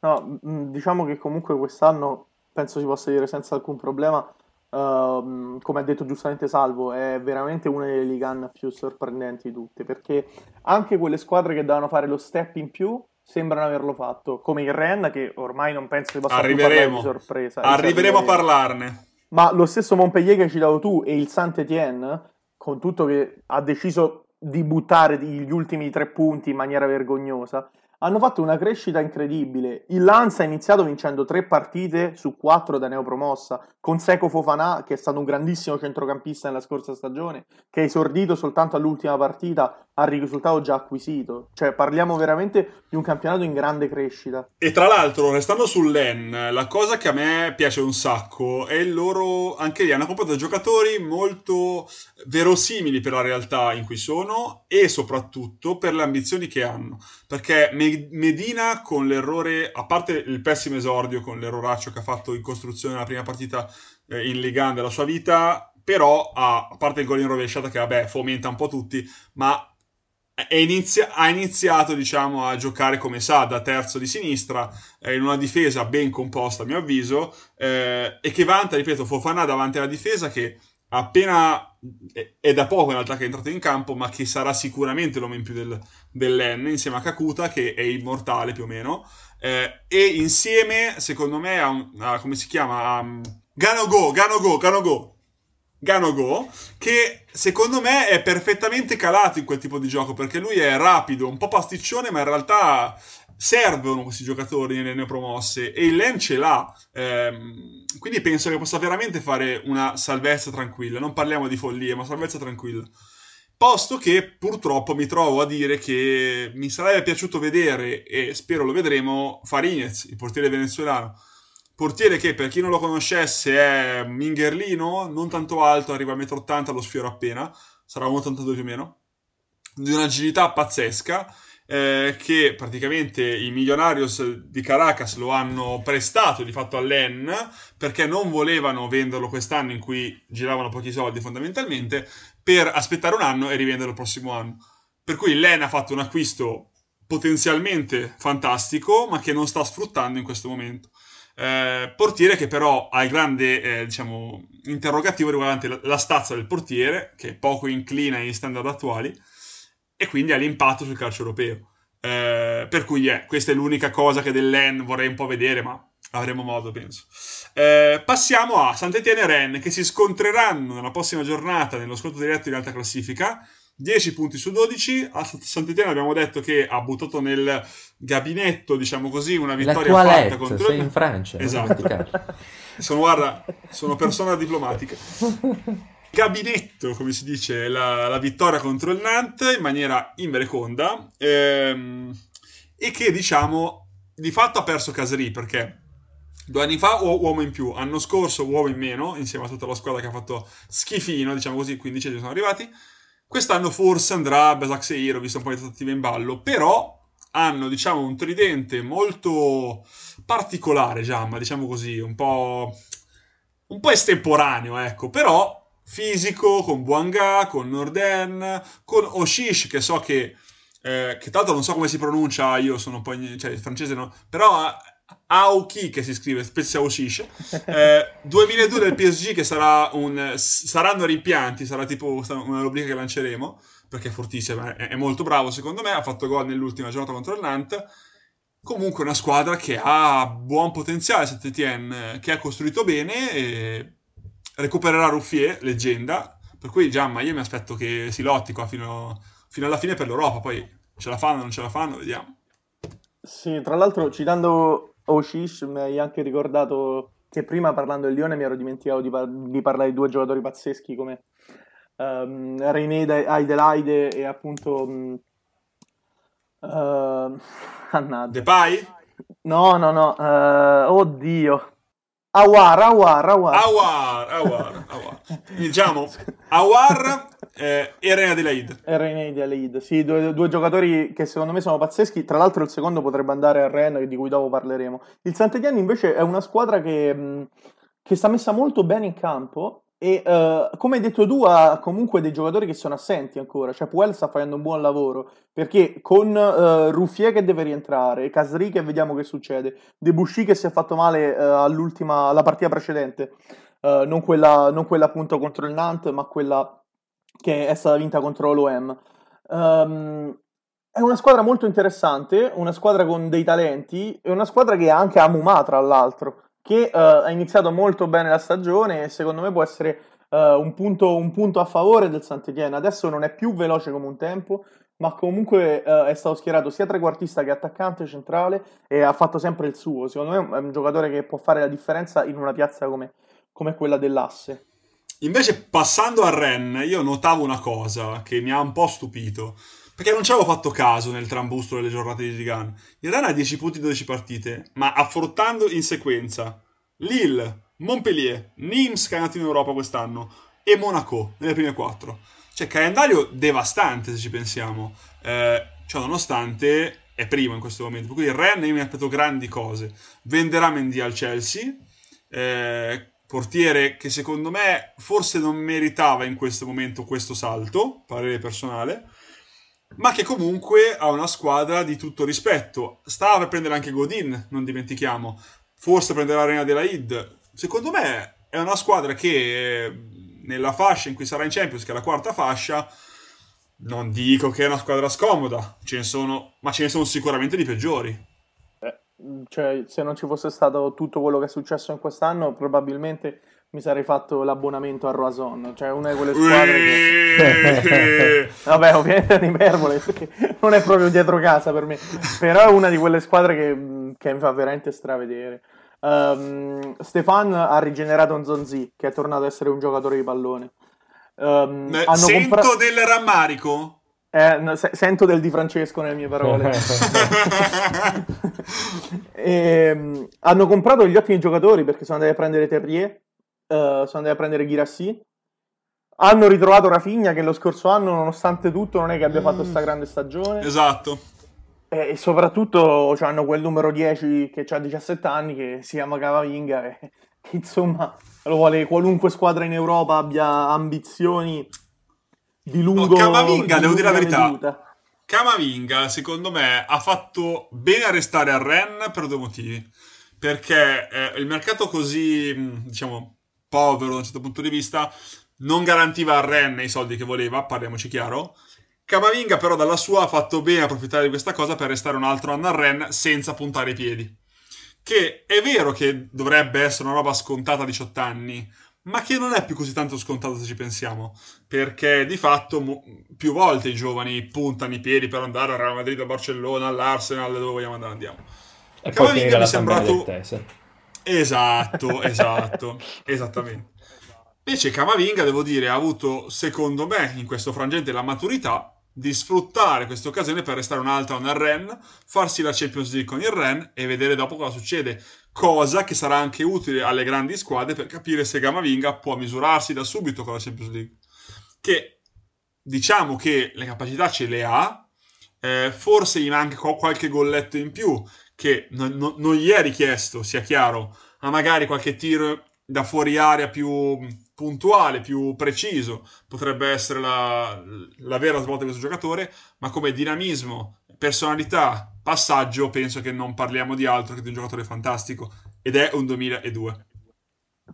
No, diciamo che comunque quest'anno penso si possa dire senza alcun problema, uh, come ha detto giustamente Salvo, è veramente una delle Ligue uno più sorprendenti di tutte, perché anche quelle squadre che dovevano fare lo step in più sembrano averlo fatto, come il Rennes, che ormai non penso che possa più parlare di sorpresa. Arriveremo a parlarne. Ma lo stesso Montpellier che hai citato tu e il Saint-Étienne, con tutto che ha deciso di buttare gli ultimi tre punti in maniera vergognosa, hanno fatto una crescita incredibile. Il Lens ha iniziato vincendo tre partite su quattro da neopromossa, con Seko Fofana, che è stato un grandissimo centrocampista nella scorsa stagione, che è esordito soltanto all'ultima partita, ha risultato già acquisito. Cioè parliamo veramente di un campionato in grande crescita. E tra l'altro, restando sull'En, la cosa che a me piace un sacco è il loro, anche lì hanno comprato giocatori molto verosimili per la realtà in cui sono e soprattutto per le ambizioni che hanno, perché Medina, con l'errore, a parte il pessimo esordio con l'erroraccio che ha fatto in costruzione nella prima partita eh, in Ligue uno della sua vita, però ha, a parte il gol in rovesciata che vabbè fomenta un po' tutti, ma è inizia- ha iniziato diciamo a giocare come sa, da terzo di sinistra, eh, in una difesa ben composta a mio avviso, eh, e che vanta, ripeto, Fofana davanti alla difesa, che appena è da poco in realtà che è entrato in campo, ma che sarà sicuramente l'uomo in più del, dell'En, insieme a Kakuta, che è immortale più o meno, eh, e insieme secondo me a, un, a come si chiama, a Ganogo Ganogo Ganogo Ganogo, che secondo me è perfettamente calato in quel tipo di gioco, perché lui è rapido, un po' pasticcione, ma in realtà servono questi giocatori nelle neopromosse e il Lem ce l'ha, ehm, quindi penso che possa veramente fare una salvezza tranquilla. Non parliamo di follie, ma salvezza tranquilla, posto che purtroppo mi trovo a dire che mi sarebbe piaciuto vedere, e spero lo vedremo, Farinez, il portiere venezuelano, portiere che per chi non lo conoscesse è mingherlino, non tanto alto, arriva a uno e ottanta metri, lo sfiora appena, sarà uno e ottantadue più o meno, di un'agilità pazzesca. Eh, che praticamente i Millonarios di Caracas lo hanno prestato di fatto all'En perché non volevano venderlo quest'anno, in cui giravano pochi soldi fondamentalmente, per aspettare un anno e rivenderlo il prossimo anno, per cui l'En ha fatto un acquisto potenzialmente fantastico ma che non sta sfruttando in questo momento. Eh, portiere che però ha il grande eh, diciamo interrogativo riguardante la, la stazza del portiere, che poco inclina agli standard attuali e quindi ha l'impatto sul calcio europeo. Eh, per cui eh, questa è l'unica cosa che dell'En vorrei un po' vedere, ma avremo modo, penso. Eh, passiamo a Saint-Étienne e Rennes, che si scontreranno nella prossima giornata nello scontro diretto in alta classifica. dieci punti su dodici. A Saint-Étienne abbiamo detto che ha buttato nel gabinetto, diciamo così, una vittoria fatta contro... sei in Francia. Esatto. sono, guarda, sono persona diplomatica. Gabinetto, come si dice, la, la vittoria contro il Nantes in maniera invereconda, ehm, e che diciamo di fatto ha perso Casery, perché due anni fa u- uomo in più, l'anno scorso uomo in meno, insieme a tutta la squadra che ha fatto schifino, diciamo così, quindicesimi sono arrivati, quest'anno forse andrà Basaksehir, visto un po' di trattative in ballo, però hanno diciamo un tridente molto particolare, già, ma diciamo così, un po', un po' estemporaneo, ecco, però fisico, con Bouanga, con Norden, con Oshish, che so che, eh, che tanto non so come si pronuncia, io sono poi, cioè il francese no, però Aouki che si scrive, spezia Oshish, eh, duemiladue del P S G, che sarà un, saranno rimpianti, sarà tipo una rubrica che lanceremo, perché è fortissima, è, è molto bravo secondo me, ha fatto gol nell'ultima giornata contro il Nantes. Comunque una squadra che ha buon potenziale, Saint-Étienne, che ha costruito bene e recupererà Ruffier, leggenda, per cui Giamma, io mi aspetto che si lotti qua fino, fino alla fine per l'Europa, poi ce la fanno, non ce la fanno, vediamo. Sì, tra l'altro citando Oshish mi hai anche ricordato che prima parlando del Lione mi ero dimenticato di, par- di parlare di due giocatori pazzeschi come um, René Adelaide e appunto um, uh, Depay? No, no, no, uh, oddio. Awar, Awar, Awar. Awar, Awar, Awar. Diciamo, Awar Eh, era in Adelaide. Era in Adelaide, sì, due, due giocatori che secondo me sono pazzeschi. Tra l'altro il secondo potrebbe andare al Rennes, di cui dopo parleremo. Il Sant'Etienne invece è una squadra che, mh, che sta messa molto bene in campo e uh, come hai detto tu ha comunque dei giocatori che sono assenti ancora, cioè Puel sta facendo un buon lavoro perché con uh, Ruffier che deve rientrare, Casri che vediamo che succede, Debussy che si è fatto male uh, all'ultima, alla partita precedente, uh, non, quella, non quella appunto contro il Nantes ma quella che è stata vinta contro l'O M. um, È una squadra molto interessante, una squadra con dei talenti e una squadra che ha anche Amouma tra l'altro, che uh, ha iniziato molto bene la stagione e secondo me può essere uh, un, punto, un punto a favore del Sant'Etienne. Adesso non è più veloce come un tempo, ma comunque uh, è stato schierato sia trequartista che attaccante centrale e ha fatto sempre il suo. Secondo me è un giocatore che può fare la differenza in una piazza come, come quella dell'Asse. Invece passando a Rennes, io notavo una cosa che mi ha un po' stupito, perché non ci avevo fatto caso nel trambusto delle giornate di Ligue uno. Il Rennes ha dieci punti in dodici partite, ma affrontando in sequenza Lille, Montpellier, Nîmes che è andato in Europa quest'anno e Monaco nelle prime quattro. Cioè calendario devastante se ci pensiamo, eh, cioè nonostante è primo in questo momento. Quindi il Rennes io mi aspetto grandi cose. Venderà Mendy al Chelsea, eh, portiere che secondo me forse non meritava in questo momento questo salto, parere personale, ma che comunque ha una squadra di tutto rispetto. Stava per prendere anche Godin, non dimentichiamo, forse prenderà Reina Adelaide. Secondo me è una squadra che nella fascia in cui sarà in Champions, che è la quarta fascia, non dico che è una squadra scomoda, ce ne sono, ma ce ne sono sicuramente di peggiori. Eh, cioè se non ci fosse stato tutto quello che è successo in quest'anno probabilmente mi sarei fatto l'abbonamento a Roison, cioè una di quelle squadre che... vabbè ovviamente è un'iperbole perché non è proprio dietro casa per me, però è una di quelle squadre che, che mi fa veramente stravedere. um, Stefan ha rigenerato un Zonzi che è tornato ad essere un giocatore di pallone. um, Beh, hanno sento compra... del rammarico? Eh, no, se- sento del Di Francesco nelle mie parole. E, um, hanno comprato gli ottimi giocatori perché sono andati a prendere Terrier, Uh, sono andati a prendere Guirassy, hanno ritrovato Rafinha che lo scorso anno nonostante tutto non è che abbia mm. fatto sta grande stagione, esatto, e, e soprattutto cioè, hanno quel numero dieci che ha diciassette anni che si chiama Cavavinga e, che insomma lo vuole qualunque squadra in Europa abbia ambizioni di lungo. No, Cavavinga di devo dire la verità meduta. Cavavinga secondo me ha fatto bene a restare a Rennes per due motivi, perché eh, il mercato così diciamo povero da un certo punto di vista non garantiva a Rennes i soldi che voleva, parliamoci chiaro. Camavinga però dalla sua ha fatto bene a approfittare di questa cosa per restare un altro anno a Rennes senza puntare i piedi, che è vero che dovrebbe essere una roba scontata a diciotto anni, ma che non è più così tanto scontata se ci pensiamo, perché di fatto mo- più volte i giovani puntano i piedi per andare al Real Madrid, a Barcellona, all'Arsenal, dove vogliamo andare andiamo. E Camavinga mi è sembrato Esatto, esatto, esattamente. Invece Camavinga, devo dire, ha avuto, secondo me, in questo frangente la maturità di sfruttare questa occasione per restare un'altra a Rennes, farsi la Champions League con il Rennes e vedere dopo cosa succede, cosa che sarà anche utile alle grandi squadre per capire se Camavinga può misurarsi da subito con la Champions League, che diciamo che le capacità ce le ha, eh, forse gli manca qualche golletto in più, che non, non, non gli è richiesto, sia chiaro, ma magari qualche tiro da fuori area più puntuale, più preciso, potrebbe essere la, la vera svolta di questo giocatore, ma come dinamismo, personalità, passaggio, penso che non parliamo di altro che di un giocatore fantastico, ed è un duemiladue.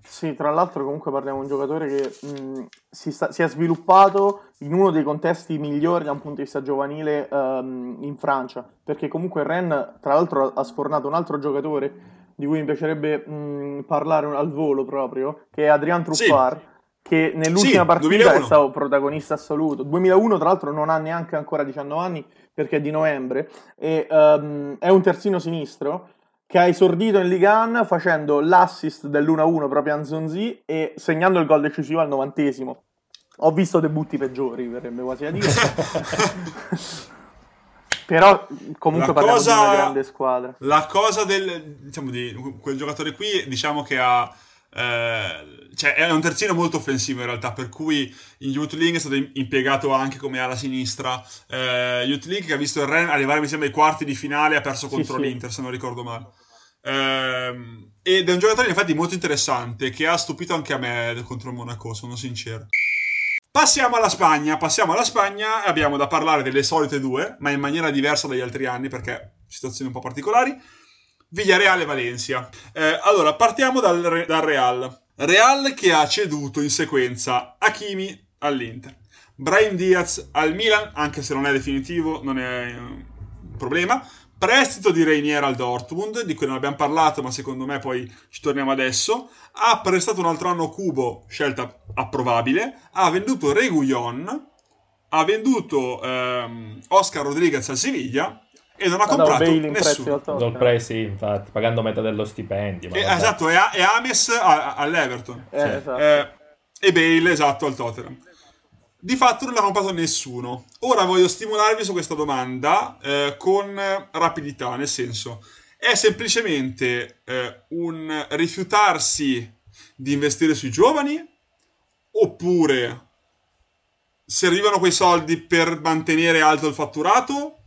Sì, tra l'altro comunque parliamo di un giocatore che mh, si, sta, si è sviluppato in uno dei contesti migliori da un punto di vista giovanile um, in Francia, perché comunque Rennes tra l'altro ha sfornato un altro giocatore di cui mi piacerebbe mh, parlare al volo proprio, che è Adrien Truffard, sì, che nell'ultima sì, partita duemilauno è stato protagonista assoluto. duemilauno tra l'altro non ha neanche ancora diciannove anni perché è di novembre e um, è un terzino sinistro che ha esordito in Ligue uno facendo l'assist dell'uno a uno proprio a Nzonzi e segnando il gol decisivo al novantesimo. Ho visto debutti peggiori, verrebbe quasi a dire. Però comunque la parliamo cosa, di una grande squadra. La cosa del diciamo di quel giocatore qui, diciamo che ha eh, cioè è un terzino molto offensivo in realtà, per cui in Youth League è stato impiegato anche come ala sinistra. eh, Youth League che ha visto il Rennes arrivare mi sembra ai quarti di finale, ha perso contro sì, l'Inter sì. se non ricordo male. eh, ed è un giocatore in effetti molto interessante, che ha stupito anche a me contro il Monaco, sono sincero. Passiamo alla Spagna, passiamo alla Spagna, abbiamo da parlare delle solite due, ma in maniera diversa dagli altri anni, perché situazioni un po' particolari. Villarreal e Valencia. Eh, allora, partiamo dal, dal Real. Real che ha ceduto in sequenza Hakimi all'Inter, Brahim Diaz al Milan, anche se non è definitivo, non è un problema, prestito di Reinier al Dortmund, di cui non abbiamo parlato, ma secondo me poi ci torniamo adesso. Ha prestato un altro anno Cubo, scelta approvabile. Ha venduto Reguilón, ha venduto ehm, Oscar Rodriguez al Siviglia e non ha comprato no, nessuno. Dol Pre, sì, infatti, pagando metà dello stipendio. E, esatto, e, e Ames all'Everton. Eh, sì. esatto. eh, e Bale, esatto, al Tottenham. Di fatto non l'ha comprato nessuno. Ora voglio stimolarvi su questa domanda eh, con rapidità, nel senso, è semplicemente eh, un rifiutarsi di investire sui giovani, oppure servivano quei soldi per mantenere alto il fatturato,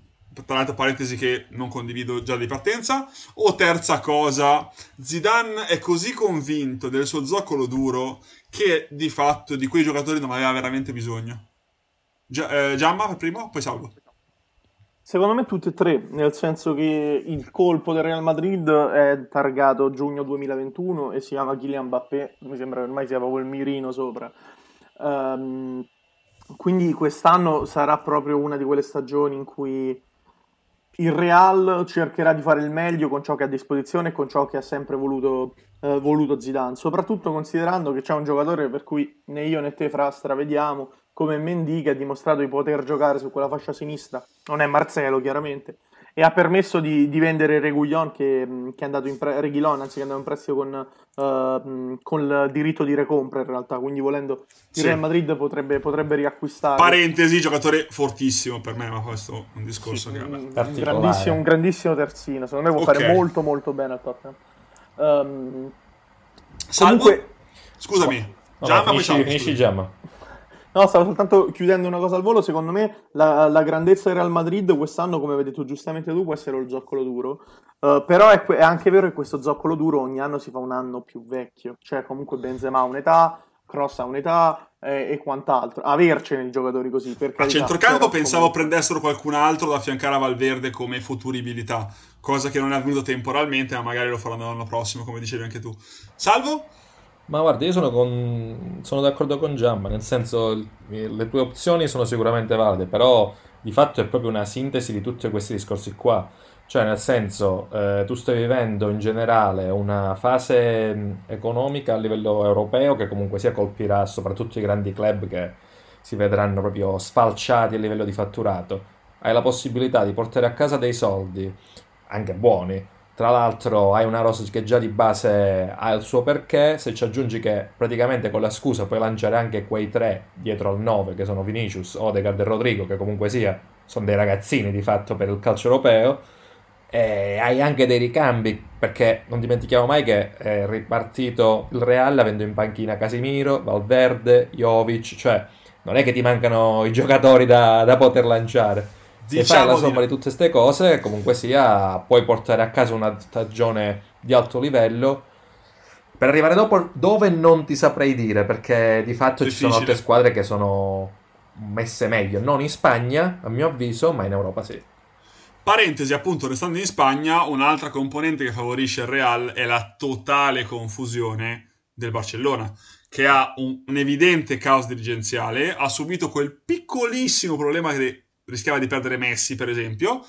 tra l'altro parentesi che non condivido già di partenza, o terza cosa, Zidane è così convinto del suo zoccolo duro che di fatto di quei giocatori non aveva veramente bisogno. Gia- eh, Giamma per primo, poi Salvo. Secondo me tutte e tre, nel senso che il colpo del Real Madrid è targato giugno duemilaventuno e si chiama Kylian Mbappé, mi sembra che ormai sia proprio il mirino sopra. Um, quindi quest'anno sarà proprio una di quelle stagioni in cui il Real cercherà di fare il meglio con ciò che ha a disposizione e con ciò che ha sempre voluto, eh, voluto Zidane, soprattutto considerando che c'è un giocatore per cui né io né te, Fra, stravediamo, come Mendy, che ha dimostrato di poter giocare su quella fascia sinistra, non è Marcelo chiaramente, e ha permesso di, di vendere Reguilón che, che è andato in pre- Reguilón, anzi che è andato in prestito con, eh, con il diritto di recompra in realtà, quindi volendo il Real sì. Madrid potrebbe, potrebbe riacquistare. Parentesi, giocatore fortissimo per me, ma questo è un discorso sì, che un, grandissimo, un grandissimo terzino, secondo me può okay. fare molto molto bene al Tottenham. Um, comunque scusami, no, Giamma, no, finisci Giamma. No, stavo soltanto chiudendo una cosa al volo. Secondo me la, la grandezza del Real Madrid quest'anno, come hai detto giustamente tu, può essere lo zoccolo duro, uh, però è, è anche vero che questo zoccolo duro ogni anno si fa un anno più vecchio, cioè comunque Benzema ha un'età, Cross ha un'età eh, e quant'altro, avercene i giocatori così. Per carità, a centrocampo pensavo come... prendessero qualcun altro da affiancare a Valverde come futuribilità, cosa che non è avvenuta temporalmente, ma magari lo faranno l'anno prossimo, come dicevi anche tu. Salvo? Ma guarda, io sono, con... sono d'accordo con Giamma, nel senso le tue opzioni sono sicuramente valide, però di fatto è proprio una sintesi di tutti questi discorsi qua, cioè nel senso eh, tu stai vivendo in generale una fase economica a livello europeo che comunque sia colpirà soprattutto i grandi club che si vedranno proprio sfalciati a livello di fatturato, hai la possibilità di portare a casa dei soldi, anche buoni. Tra l'altro hai una rosa che già di base ha il suo perché, se ci aggiungi che praticamente con la scusa puoi lanciare anche quei tre dietro al nove che sono Vinicius, Odegaard e Rodrigo, che comunque sia sono dei ragazzini di fatto per il calcio europeo, e hai anche dei ricambi, perché non dimentichiamo mai che è ripartito il Real avendo in panchina Casimiro, Valverde, Jovic, cioè non è che ti mancano i giocatori da, da poter lanciare. Se diciamo fai la somma di tutte queste cose, comunque sia, puoi portare a casa una stagione di alto livello per arrivare dopo dove non ti saprei dire, perché di fatto difficile. Ci sono altre squadre che sono messe meglio, non in Spagna a mio avviso, ma in Europa sì. Parentesi, appunto, restando in Spagna, un'altra componente che favorisce il Real è la totale confusione del Barcellona, che ha un, un evidente caos dirigenziale, ha subito quel piccolissimo problema che rischiava di perdere Messi, per esempio.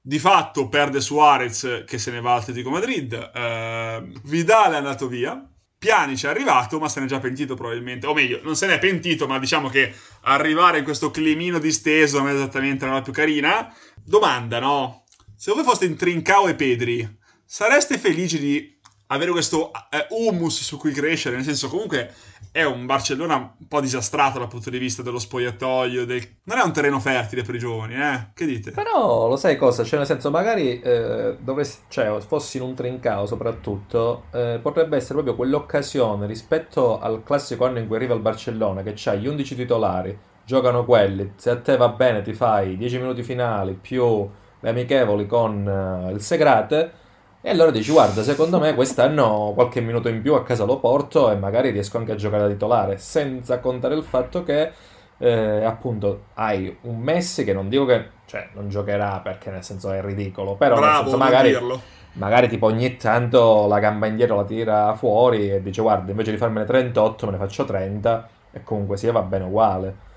Di fatto perde Suarez, che se ne va al Atletico Madrid. Eh, Vidal è andato via. Pjanic è arrivato, ma se ne è già pentito probabilmente. O meglio, non se ne è pentito, ma diciamo che arrivare in questo climino disteso non è esattamente la più carina. Domanda, no? Se voi foste in Trincao e Pedri, sareste felici di avere questo eh, humus su cui crescere, nel senso comunque è un Barcellona un po' disastrato dal punto di vista dello spogliatoio, del... non è un terreno fertile per i giovani, eh? Che dite? Però lo sai cosa? Cioè nel senso magari eh, dovresti, cioè, fossi in un trincao soprattutto, eh, potrebbe essere proprio quell'occasione rispetto al classico anno in cui arriva il Barcellona, che c'ha gli undici titolari, giocano quelli, se a te va bene ti fai dieci minuti finali più le amichevoli con eh, il Segrate, e allora dici guarda secondo me quest'anno qualche minuto in più a casa lo porto e magari riesco anche a giocare da titolare, senza contare il fatto che eh, appunto hai un Messi che non dico che cioè non giocherà perché nel senso è ridicolo, però bravo, nel senso, magari, magari tipo ogni tanto la gamba indietro la tira fuori e dice guarda invece di farmene trentotto me ne faccio trenta e comunque sia va bene uguale.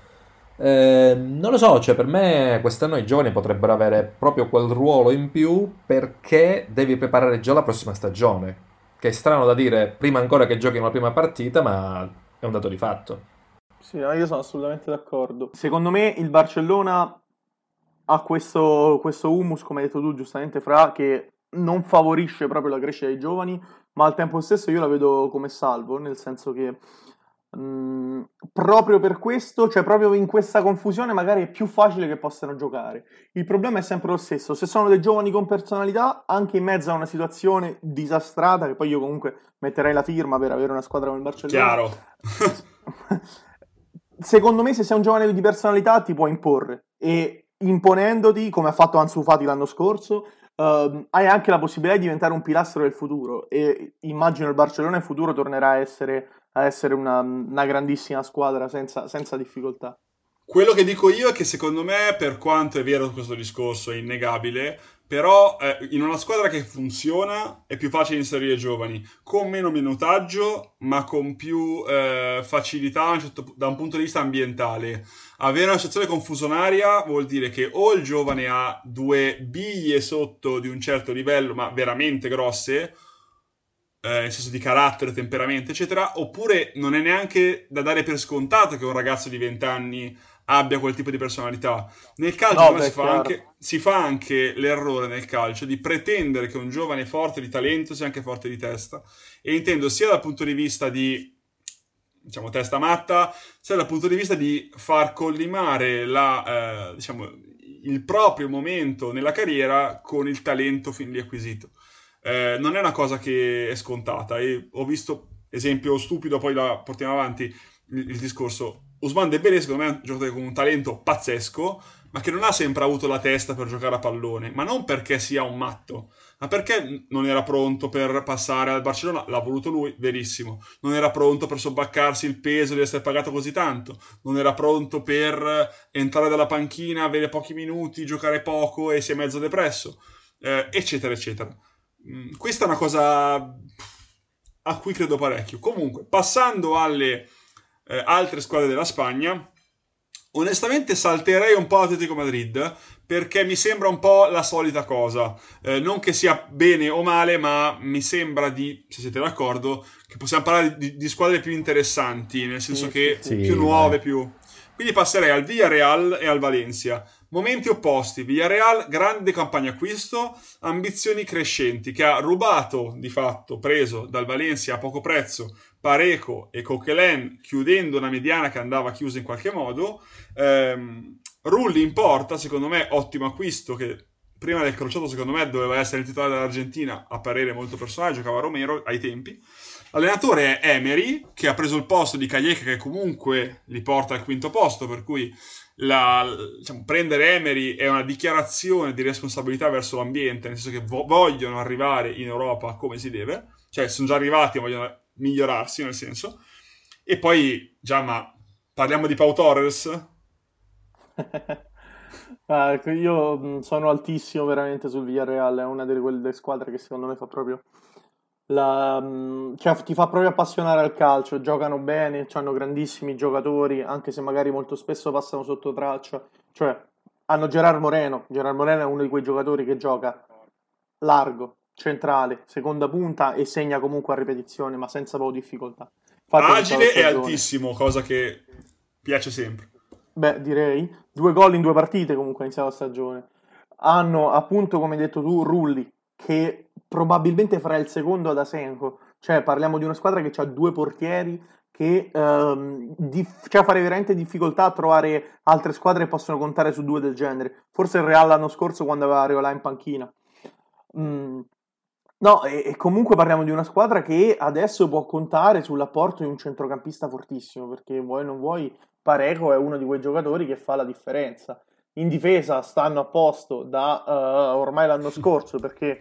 Eh, non lo so, cioè per me quest'anno i giovani potrebbero avere proprio quel ruolo in più, perché devi preparare già la prossima stagione, che è strano da dire prima ancora che giochi una prima partita, ma è un dato di fatto. Sì, io sono assolutamente d'accordo. Secondo me il Barcellona ha questo, questo humus, come hai detto tu giustamente Fra, che non favorisce proprio la crescita dei giovani, ma al tempo stesso io la vedo come Salvo, nel senso che Mm, proprio per questo, cioè proprio in questa confusione magari è più facile che possano giocare. Il problema è sempre lo stesso: se sono dei giovani con personalità, anche in mezzo a una situazione disastrata, che poi io comunque metterei la firma per avere una squadra come il Barcellona, chiaro. Secondo me se sei un giovane di personalità ti può imporre, e imponendoti, come ha fatto Ansu Fati l'anno scorso, Uh, hai anche la possibilità di diventare un pilastro del futuro, e immagino il Barcellona in futuro tornerà a essere, a essere una, una grandissima squadra senza, senza difficoltà. Quello che dico io è che secondo me, per quanto è vero questo discorso, è innegabile, però eh, in una squadra che funziona è più facile inserire giovani con meno minutaggio ma con più eh, facilità da un punto di vista ambientale. Avere una situazione confusionaria vuol dire che o il giovane ha due biglie sotto di un certo livello, ma veramente grosse, eh, nel senso di carattere, temperamento, eccetera, oppure non è neanche da dare per scontato che un ragazzo di venti anni abbia quel tipo di personalità. Nel calcio no, beh, si, fa anche, si fa anche l'errore nel calcio di pretendere che un giovane forte di talento sia anche forte di testa, e intendo sia dal punto di vista di, diciamo, testa matta, sia dal punto di vista di far collimare la, eh, diciamo, il proprio momento nella carriera con il talento fin lì acquisito. Eh, non è una cosa che è scontata, e ho visto, esempio stupido, poi la portiamo avanti il, il discorso, Ousmane Dembélé secondo me è un giocatore con un talento pazzesco, ma che non ha sempre avuto la testa per giocare a pallone, ma non perché sia un matto, ma perché non era pronto per passare al Barcellona, l'ha voluto lui, verissimo, non era pronto per sobbaccarsi il peso di essere pagato così tanto, non era pronto per entrare dalla panchina, avere pochi minuti, giocare poco e si è mezzo depresso, eh, eccetera eccetera. Mm, questa è una cosa a cui credo parecchio. Comunque, passando alle Eh, altre squadre della Spagna, onestamente salterei un po' l'Atletico Madrid, perché mi sembra un po' la solita cosa, eh, non che sia bene o male, ma mi sembra di, se siete d'accordo, che possiamo parlare di, di squadre più interessanti, nel senso sì, che sì, più sì, nuove, eh. più quindi passerei al Villarreal e al Valencia. Momenti opposti: Villarreal grande campagna acquisto, ambizioni crescenti, che ha rubato di fatto, preso dal Valencia a poco prezzo Pareco e Coquelin, chiudendo una mediana che andava chiusa in qualche modo. Ehm, Rulli in porta, secondo me ottimo acquisto, che prima del crociato secondo me doveva essere il titolare dell'Argentina, a parere molto personale, giocava Romero ai tempi. Allenatore è Emery, che ha preso il posto di Calleja, che comunque li porta al quinto posto, per cui la, diciamo, prendere Emery è una dichiarazione di responsabilità verso l'ambiente, nel senso che vo- vogliono arrivare in Europa come si deve, cioè sono già arrivati e vogliono migliorarsi, nel senso. E poi già, ma parliamo di Pau Torres? Ah, io sono altissimo veramente sul Villarreal, è una delle, quelle squadre che secondo me fa proprio La, cioè, ti fa proprio appassionare al calcio. Giocano bene, hanno grandissimi giocatori, anche se magari molto spesso passano sotto traccia. Cioè hanno Gerard Moreno. Gerard Moreno è uno di quei giocatori che gioca largo, centrale, seconda punta e segna comunque a ripetizione, ma senza proprio difficoltà. Infatti, agile e altissimo, cosa che piace sempre. Beh, direi due gol in due partite comunque ha iniziato la stagione. Hanno appunto, come hai detto tu, Rulli, che probabilmente farà il secondo ad Asenjo, cioè parliamo di una squadra che ha due portieri che ehm, dif- cioè fare veramente difficoltà a trovare altre squadre che possono contare su due del genere, forse il Real l'anno scorso quando aveva Raiola in panchina. Mm. No, e, e comunque parliamo di una squadra che adesso può contare sull'apporto di un centrocampista fortissimo, perché vuoi non vuoi Parejo è uno di quei giocatori che fa la differenza. In difesa stanno a posto da uh, ormai l'anno scorso, perché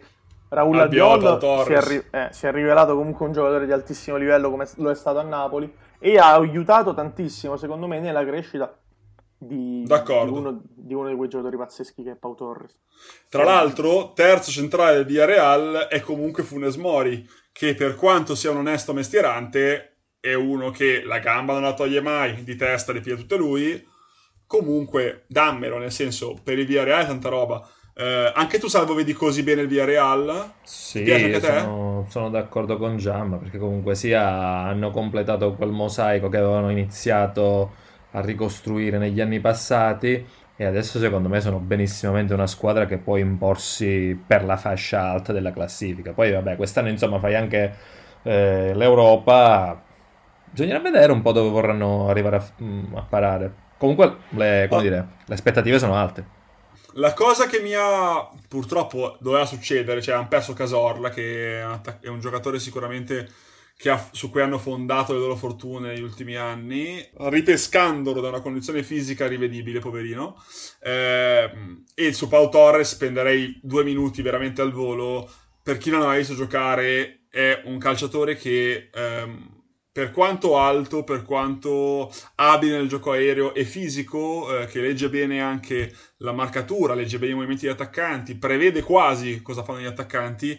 Raúl Albiol si è, ri- eh, si è rivelato comunque un giocatore di altissimo livello come lo è stato a Napoli e ha aiutato tantissimo secondo me nella crescita Di, D'accordo. Di, uno, di uno di quei giocatori pazzeschi che è Pau Torres. Tra l'altro, terzo centrale del Villarreal è comunque Funes Mori, che per quanto sia un onesto mestierante è uno che la gamba non la toglie mai, di testa le piglia tutte lui. Comunque dammelo, nel senso, per il Villarreal è tanta roba. Eh, anche tu, Salvo, vedi così bene il Villarreal? Sì, sono, sono d'accordo con Giamma, perché comunque sia hanno completato quel mosaico che avevano iniziato a ricostruire negli anni passati e adesso secondo me sono benissimamente una squadra che può imporsi per la fascia alta della classifica. Poi vabbè, quest'anno insomma fai anche eh, l'Europa, bisognerà vedere un po' dove vorranno arrivare a, a parare. Comunque le, come dire, le aspettative sono alte. La cosa che mi ha purtroppo doveva succedere, cioè hanno perso Cazorla, che è un giocatore sicuramente Che ha, su cui hanno fondato le loro fortune negli ultimi anni, ripescandolo da una condizione fisica rivedibile, poverino. Eh, e su Pau Torres spenderei due minuti veramente al volo. Per chi non ha visto giocare, è un calciatore che, ehm, per quanto alto, per quanto abile nel gioco aereo e fisico, eh, che legge bene anche la marcatura, legge bene i movimenti degli attaccanti, prevede quasi cosa fanno gli attaccanti,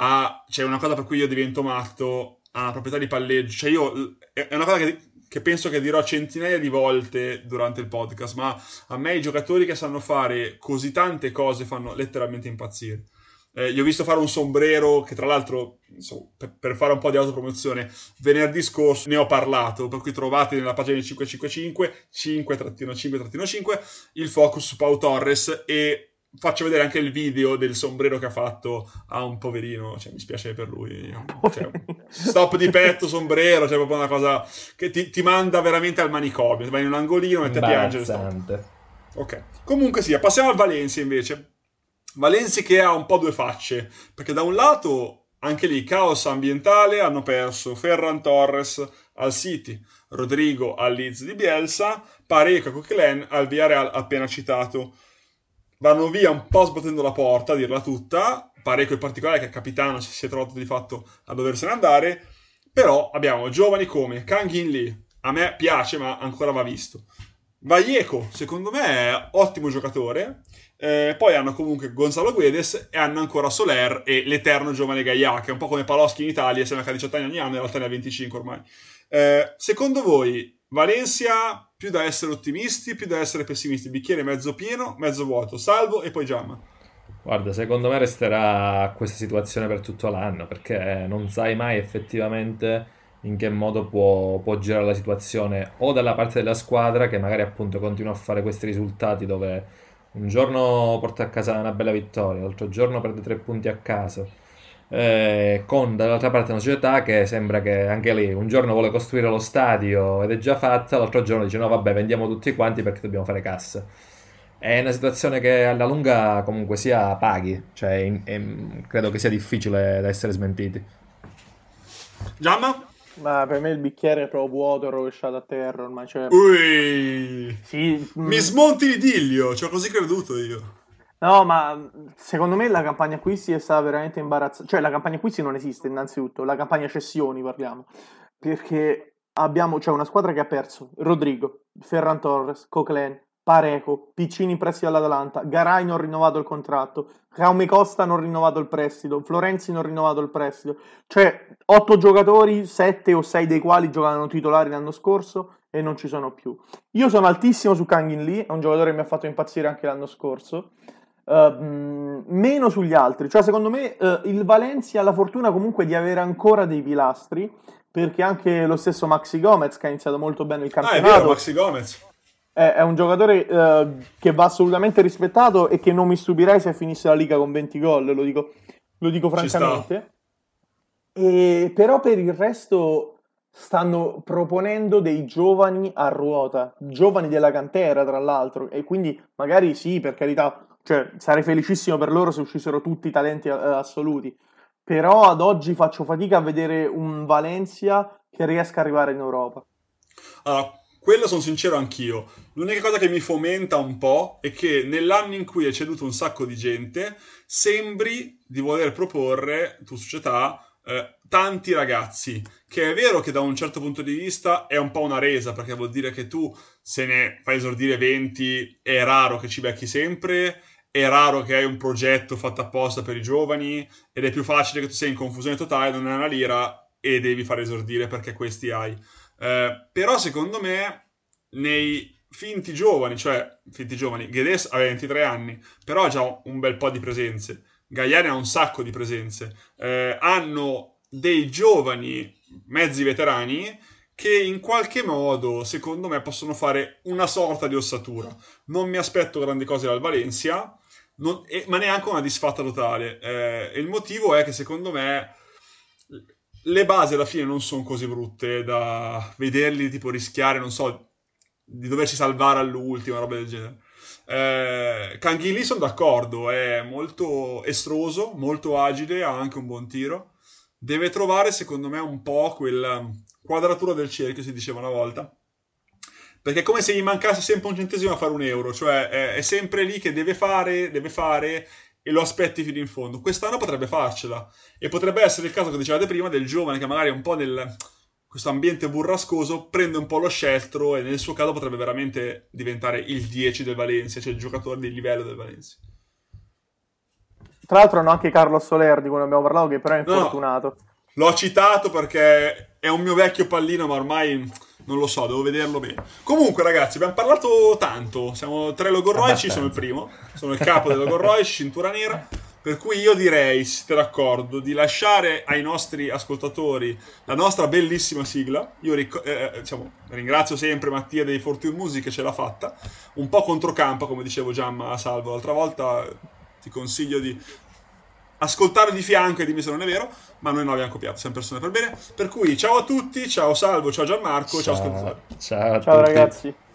ha, cioè una cosa per cui io divento matto, ha una proprietà di palleggio, cioè io è una cosa che, che penso che dirò centinaia di volte durante il podcast, ma a me i giocatori che sanno fare così tante cose fanno letteralmente impazzire. Eh, gli ho visto fare un sombrero che tra l'altro, insomma, per, per fare un po' di autopromozione, venerdì scorso ne ho parlato, per cui trovate nella pagina di cinque cinque cinque, cinque cinque cinque il focus su Pau Torres e faccio vedere anche il video del sombrero che ha fatto a un poverino, cioè mi spiace per lui, cioè, stop di petto, sombrero, cioè proprio una cosa che ti, ti manda veramente al manicomio, vai in un angolino e ti piange. Ok, comunque sia, passiamo al Valencia invece. Valencia che ha un po' due facce, perché da un lato anche lì caos ambientale, hanno perso Ferran Torres al City, Rodrigo al Leeds di Bielsa, Parejo a Coquelin al Villarreal appena citato. Vanno via un po' sbattendo la porta, a dirla tutta. Parejo in particolare, che è capitano, si è trovato di fatto a doversene andare. Però abbiamo giovani come Kangin Lee, a me piace ma ancora va visto. Vallejo, secondo me è ottimo giocatore. Eh, poi hanno comunque Gonzalo Guedes e hanno ancora Soler e l'eterno giovane Gaia, che è un po' come Paloschi in Italia, sembra che ha diciotto anni ogni anno, in realtà ne ha venticinque ormai. Eh, secondo voi Valencia, più da essere ottimisti, più da essere pessimisti, bicchiere mezzo pieno, mezzo vuoto? Salvo e poi Giamma. Guarda, secondo me resterà questa situazione per tutto l'anno, perché non sai mai effettivamente in che modo può, può girare la situazione, o dalla parte della squadra che magari appunto continua a fare questi risultati dove un giorno porta a casa una bella vittoria, l'altro giorno perde tre punti a casa, Eh, con dall'altra parte una società che sembra che anche lì un giorno vuole costruire lo stadio ed è già fatta, l'altro giorno dice no vabbè vendiamo tutti quanti perché dobbiamo fare cassa. È una situazione che alla lunga comunque sia paghi, cioè in, in, credo che sia difficile da essere smentiti. Giamma? Ma per me il bicchiere è proprio vuoto e rovesciato a terra ormai, cioè... Ui, sì, mi mh... smonti l'idillio, ci ho così creduto io. No, ma secondo me la campagna acquisti è stata veramente imbarazzante. Cioè, la campagna acquisti non esiste, innanzitutto. La campagna cessioni, parliamo. Perché abbiamo, cioè, una squadra che ha perso Rodrigo, Ferran Torres, Coquelin, Parejo, Piccini in prestito all'Atalanta, Garay non rinnovato il contratto, Jaume Costa non rinnovato il prestito, Florenzi non rinnovato il prestito. Cioè, otto giocatori, sette o sei dei quali giocavano titolari l'anno scorso e non ci sono più. Io sono altissimo su Kangin Lee, è un giocatore che mi ha fatto impazzire anche l'anno scorso. Uh, meno sugli altri, cioè secondo me uh, il Valencia ha la fortuna comunque di avere ancora dei pilastri, perché anche lo stesso Maxi Gomez, che ha iniziato molto bene il campionato, ah, è vero, Maxi Gomez è, è un giocatore uh, che va assolutamente rispettato e che non mi stupirei se finisse la Liga con venti gol, lo dico lo dico francamente. E però per il resto stanno proponendo dei giovani a ruota, giovani della cantera tra l'altro, e quindi magari sì, per carità, cioè sarei felicissimo per loro se uscissero tutti i talenti eh, assoluti, però ad oggi faccio fatica a vedere un Valencia che riesca a arrivare in Europa. Allora, quello sono sincero anch'io. L'unica cosa che mi fomenta un po' è che nell'anno in cui è ceduto un sacco di gente, sembri di voler proporre, tu società, eh, tanti ragazzi, che è vero che da un certo punto di vista è un po' una resa, perché vuol dire che tu se ne fai esordire venti, è raro che ci becchi sempre, è raro che hai un progetto fatto apposta per i giovani, ed è più facile che tu sei in confusione totale, non hai una lira e devi far esordire perché questi hai. Eh, però secondo me nei finti giovani, cioè finti giovani, Guedes ha ventitré anni, però ha già un bel po' di presenze, Galliani ha un sacco di presenze, eh, hanno dei giovani mezzi veterani che in qualche modo secondo me possono fare una sorta di ossatura. Non mi aspetto grandi cose dal Valencia, non, eh, ma neanche una disfatta totale, eh, e il motivo è che secondo me le basi alla fine non sono così brutte da vederli tipo rischiare, non so, di doverci salvare all'ultima, roba del genere. Eh, Canghilli sono d'accordo, è molto estroso, molto agile, ha anche un buon tiro. Deve trovare secondo me un po' quella quadratura del cerchio, si diceva una volta, perché è come se gli mancasse sempre un centesimo a fare un euro, cioè è, è sempre lì che deve fare, deve fare... e lo aspetti fino in fondo. Quest'anno potrebbe farcela, e potrebbe essere il caso che dicevate prima del giovane che magari è un po' nel questo ambiente burrascoso, prende un po' lo sceltro, e nel suo caso potrebbe veramente diventare il dieci del Valencia, cioè il giocatore di livello del Valencia. Tra l'altro hanno anche Carlos Soler, di cui abbiamo parlato, che però è infortunato. No, l'ho citato perché è un mio vecchio pallino, ma ormai non lo so, devo vederlo bene. Comunque ragazzi, abbiamo parlato tanto, siamo tre logorroici, sono il primo, sono il capo del logorroici, cintura nera, per cui io direi, siete d'accordo, di lasciare ai nostri ascoltatori la nostra bellissima sigla. Io ric- eh, diciamo, ringrazio sempre Mattia dei Fortune Music che ce l'ha fatta, un po' controcampo come dicevo Giamma a Salvo l'altra volta, ti consiglio di ascoltare di fianco e dimmi se non è vero, ma noi non abbiamo copiato, siamo persone per bene, per cui ciao a tutti, ciao Salvo, ciao Gianmarco, ciao, ciao ascoltatori, ciao, ciao ragazzi.